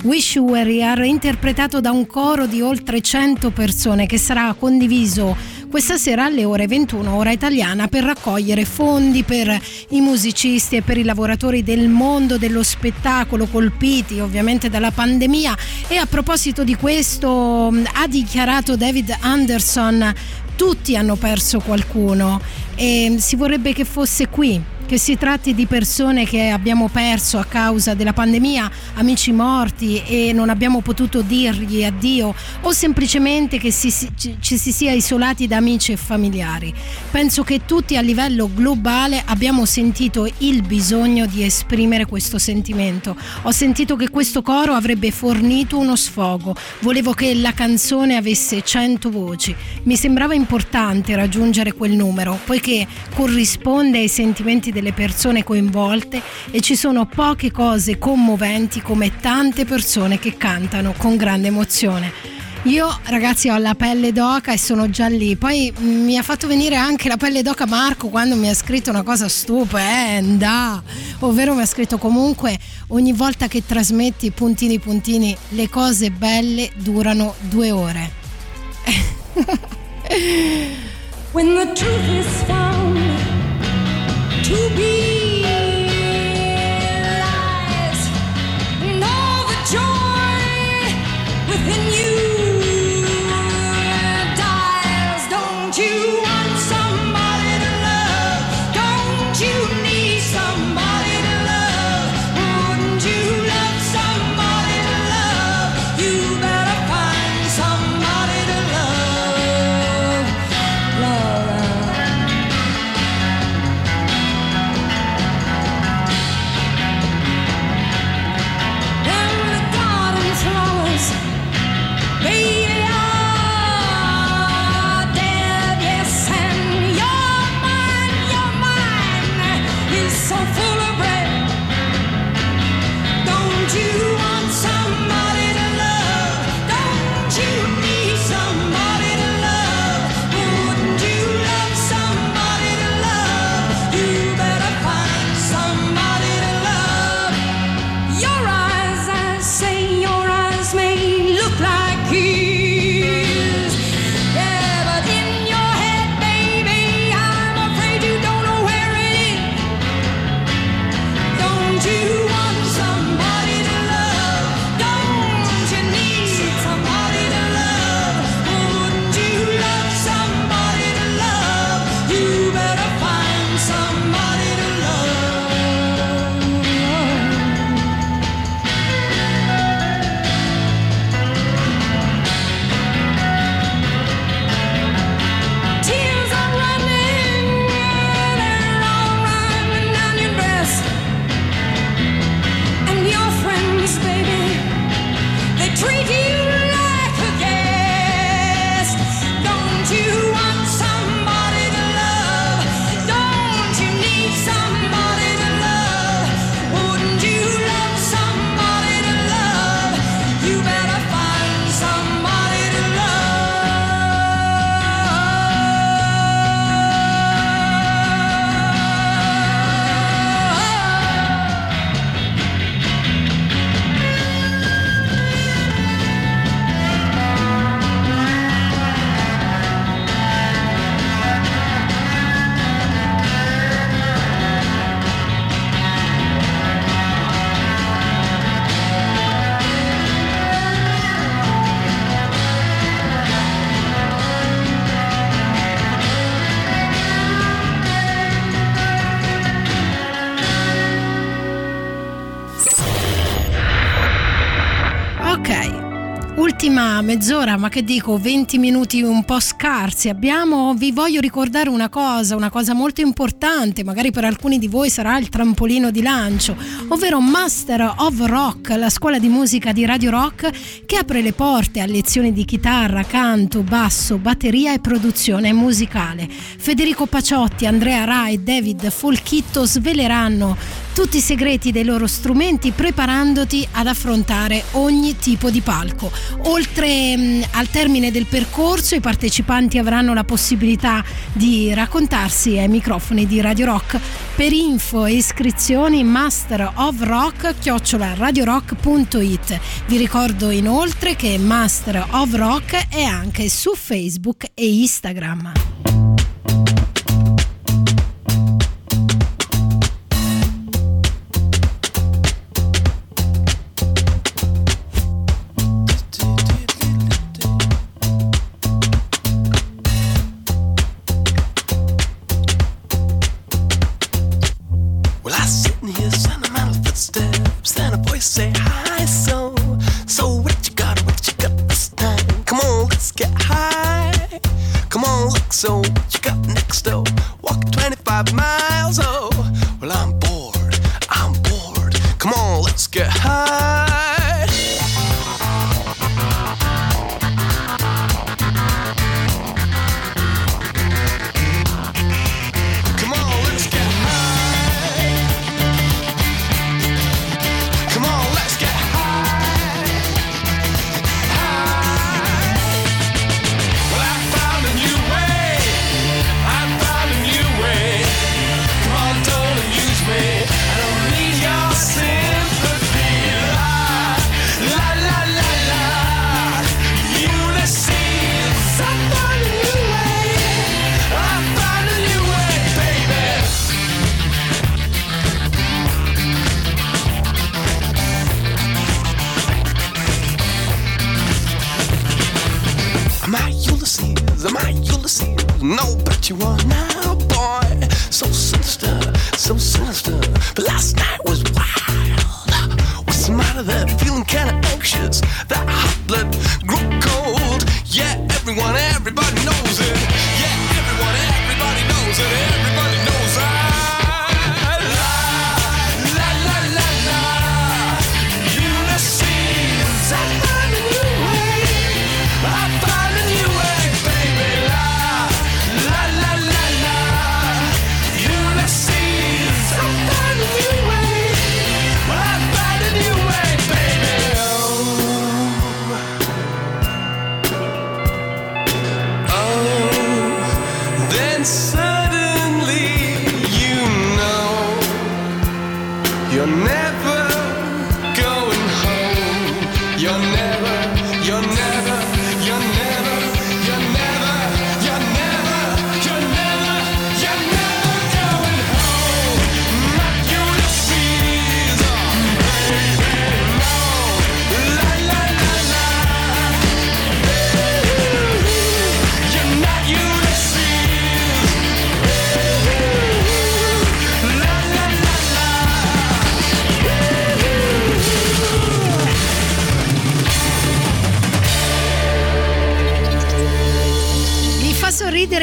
Wish You Were Here, interpretato da un coro di oltre cento persone, che sarà condiviso questa sera alle ore ventuno ora italiana, per raccogliere fondi per i musicisti e per i lavoratori del mondo dello spettacolo colpiti ovviamente dalla pandemia. E a proposito di questo, ha dichiarato David Anderson: tutti hanno perso qualcuno e si vorrebbe che fosse qui, che si tratti di persone che abbiamo perso a causa della pandemia, amici morti e non abbiamo potuto dirgli addio, o semplicemente che si, ci, ci si sia isolati da amici e familiari. Penso che tutti a livello globale abbiamo sentito il bisogno di esprimere questo sentimento. Ho sentito che questo coro avrebbe fornito uno sfogo, volevo che la canzone avesse cento voci, mi sembrava importante raggiungere quel numero, poiché corrisponde ai sentimenti delle persone coinvolte e ci sono poche cose commoventi come tante persone che cantano con grande emozione. Io ragazzi ho la pelle d'oca e sono già lì. Poi mi ha fatto venire anche la pelle d'oca Marco quando mi ha scritto una cosa stupenda, ovvero mi ha scritto: comunque ogni volta che trasmetti puntini puntini le cose belle durano due ore. When the truth is found to be mezz'ora, ma che dico, venti minuti un po' scarsi abbiamo. Vi voglio ricordare una cosa, una cosa molto importante, magari per alcuni di voi sarà il trampolino di lancio, ovvero Master of Rock, la scuola di musica di Radio Rock, che apre le porte a lezioni di chitarra, canto, basso, batteria e produzione musicale. Federico Paciotti, Andrea Rai, David Folchitto sveleranno tutti i segreti dei loro strumenti, preparandoti ad affrontare ogni tipo di palco. Oltre mh, al termine del percorso, i partecipanti avranno la possibilità di raccontarsi ai microfoni di Radio Rock. Per info e iscrizioni, master of rock chiocciola radio rock punto it. Vi ricordo inoltre che Master of Rock è anche su Facebook e Instagram.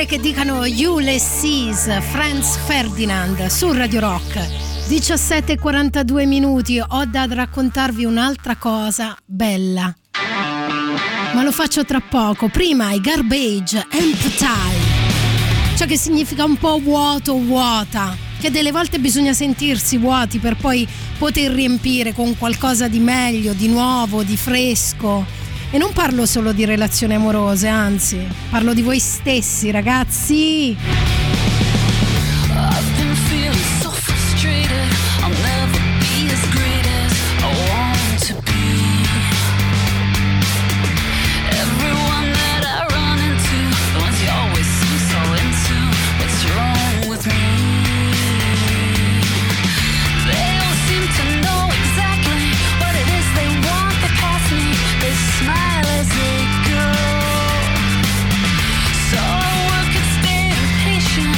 Che dicano Ulysses, Franz Ferdinand, su Radio Rock. Diciassette e quarantadue minuti. Ho da raccontarvi un'altra cosa bella, ma lo faccio tra poco. Prima i Garbage Empty, ciò che significa un po' vuoto, vuota, che delle volte bisogna sentirsi vuoti per poi poter riempire con qualcosa di meglio, di nuovo, di fresco. E non parlo solo di relazioni amorose, anzi, parlo di voi stessi, ragazzi! Smile as they go, so I could stay impatient.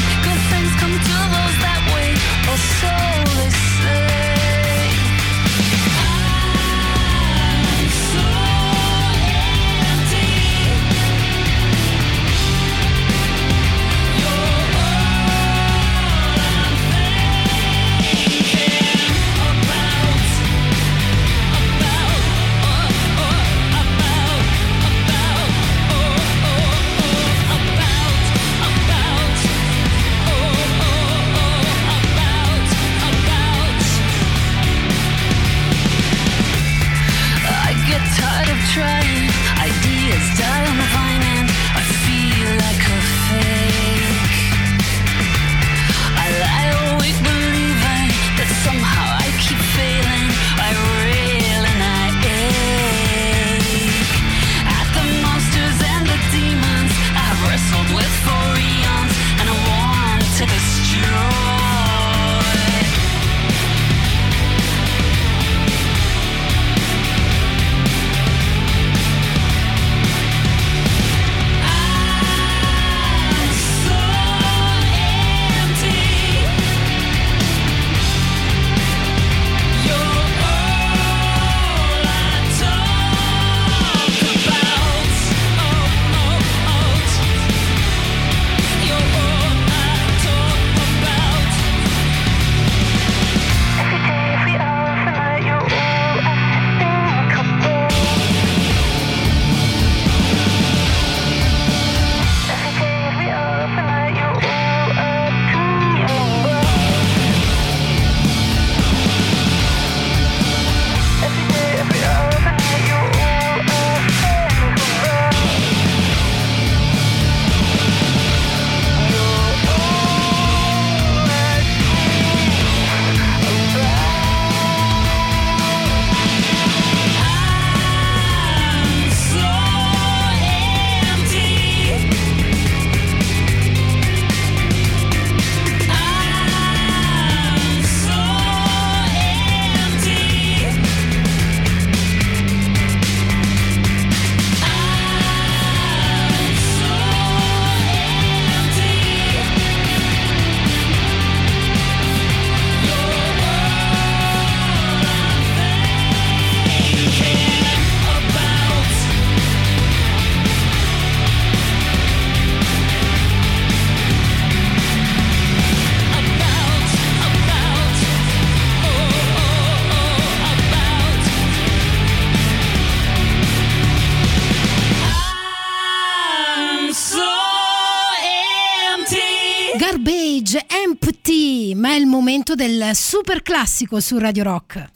Up T, ma è il momento del super classico su Radio Rock.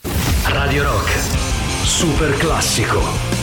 Radio Rock, super classico.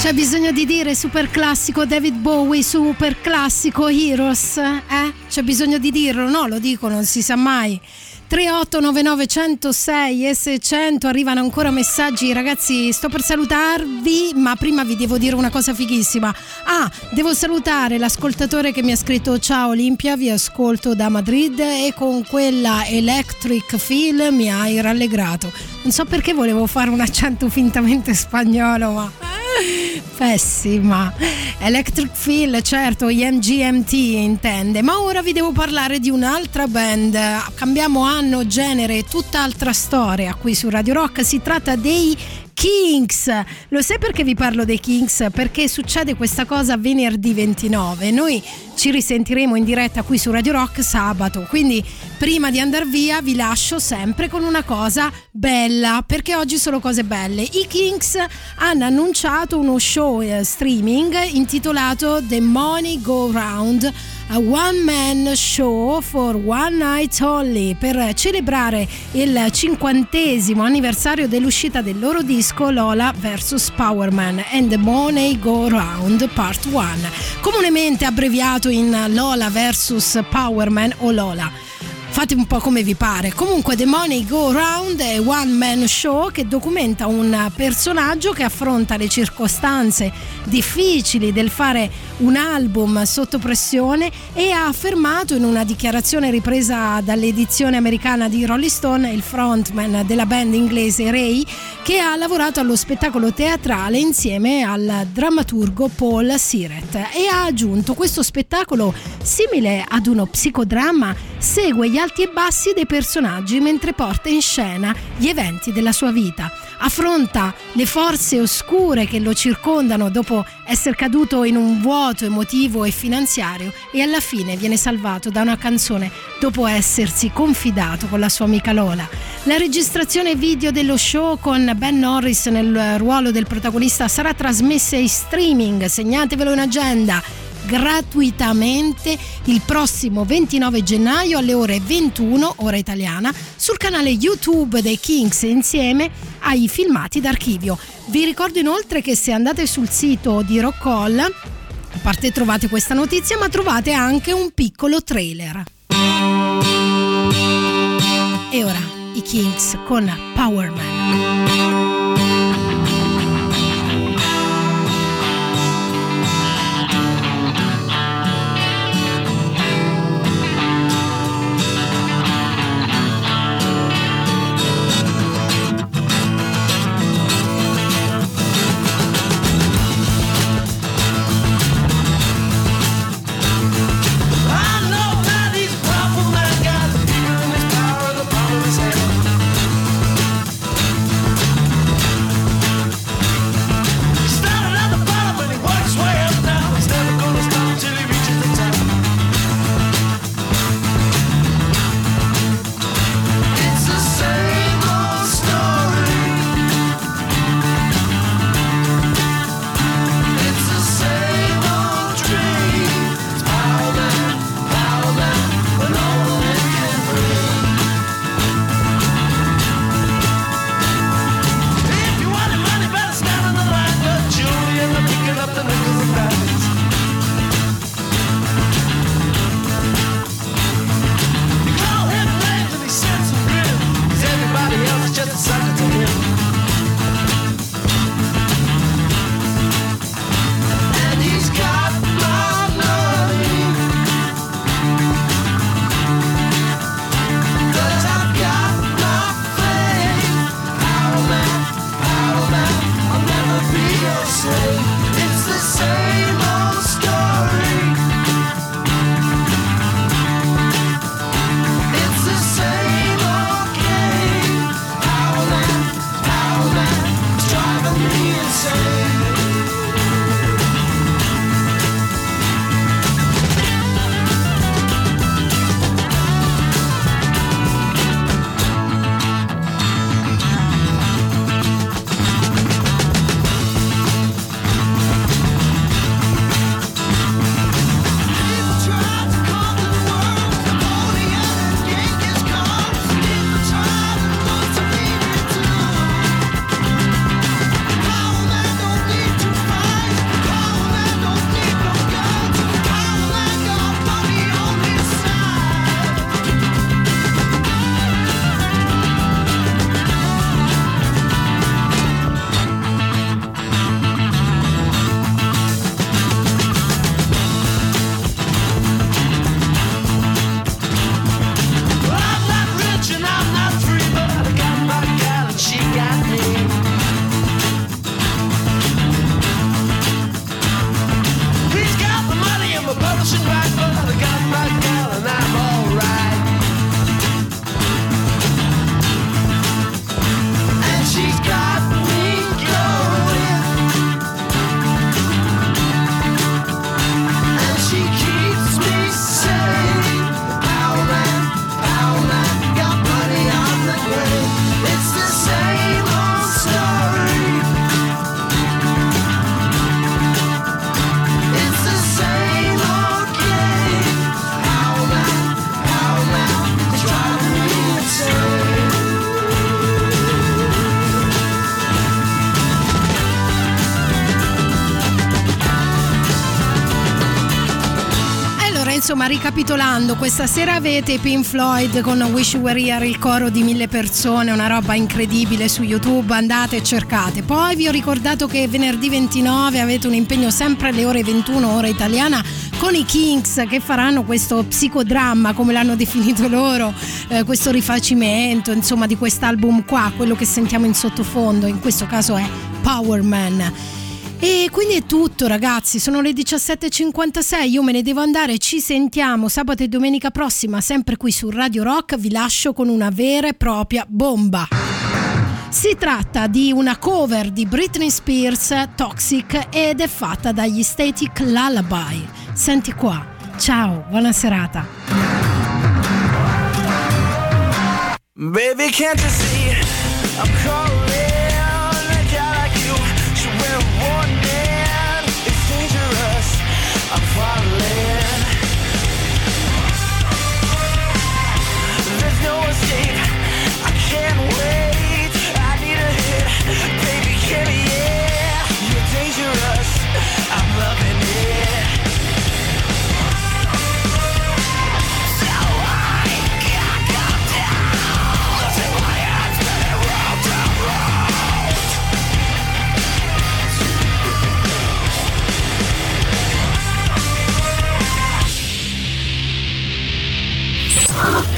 C'è bisogno di dire super classico David Bowie, super classico Heroes, eh? C'è bisogno di dirlo, no? Lo dico, non si sa mai. tre otto nove nove uno zero sei e seicento, arrivano ancora messaggi. Ragazzi, sto per salutarvi, ma prima vi devo dire una cosa fighissima. Ah, devo salutare l'ascoltatore che mi ha scritto: ciao Olimpia, vi ascolto da Madrid e con quella Electric Feel mi hai rallegrato. Non so perché volevo fare un accento fintamente spagnolo, ma... pessima. Electric Feel, certo, M G M T intende. Ma ora vi devo parlare di un'altra band, cambiamo anno, genere, tutt'altra storia qui su Radio Rock. Si tratta dei Kings. Lo sai perché vi parlo dei Kings? Perché succede questa cosa venerdì ventinove. Noi ci risentiremo in diretta qui su Radio Rock sabato, quindi prima di andar via vi lascio sempre con una cosa bella, perché oggi sono cose belle. I Kings hanno annunciato uno show streaming intitolato The Money Go Round, a one man show for one night only, per celebrare il cinquantesimo anniversario dell'uscita del loro disco Lola vs Power Man and the Money Go Round Part uno, comunemente abbreviato in Lola vs Power Man o Lola. fate un po' come vi pare. Comunque The Money Go Round è one man show che documenta un personaggio che affronta le circostanze difficili del fare un album sotto pressione, e ha affermato in una dichiarazione ripresa dall'edizione americana di Rolling Stone il frontman della band inglese Ray, che ha lavorato allo spettacolo teatrale insieme al drammaturgo Paul Siret, e ha aggiunto: questo spettacolo, simile ad uno psicodramma, segue gli alti e bassi dei personaggi mentre porta in scena gli eventi della sua vita, affronta le forze oscure che lo circondano dopo essere caduto in un vuoto emotivo e finanziario, e alla fine viene salvato da una canzone dopo essersi confidato con la sua amica Lola. La registrazione video dello show con Ben Norris nel ruolo del protagonista sarà trasmessa in streaming, segnatevelo in agenda, gratuitamente il prossimo ventinove gennaio alle ore ventuno ora italiana sul canale YouTube dei Kings, insieme ai filmati d'archivio. Vi ricordo inoltre che se andate sul sito di Rock Hall, a parte trovate questa notizia, ma trovate anche un piccolo trailer. E ora i Kings con Power Man. insomma, ricapitolando, questa sera avete Pink Floyd con Wish You Were Here, il coro di mille persone, una roba incredibile su YouTube, andate e cercate. Poi vi ho ricordato che venerdì ventinove avete un impegno sempre alle ore ventuno ora italiana con i Kinks, che faranno questo psicodramma, come l'hanno definito loro, eh, questo rifacimento insomma di quest'album qua, quello che sentiamo in sottofondo, in questo caso è Power Man. E quindi è tutto, ragazzi, sono le diciassette e cinquantasei, io me ne devo andare, ci sentiamo sabato e domenica prossima sempre qui su Radio Rock. Vi lascio con una vera e propria bomba, si tratta di una cover di Britney Spears, Toxic, ed è fatta dagli Static Lullaby. Senti qua, ciao, buona serata. Baby, can't you see I'm calling?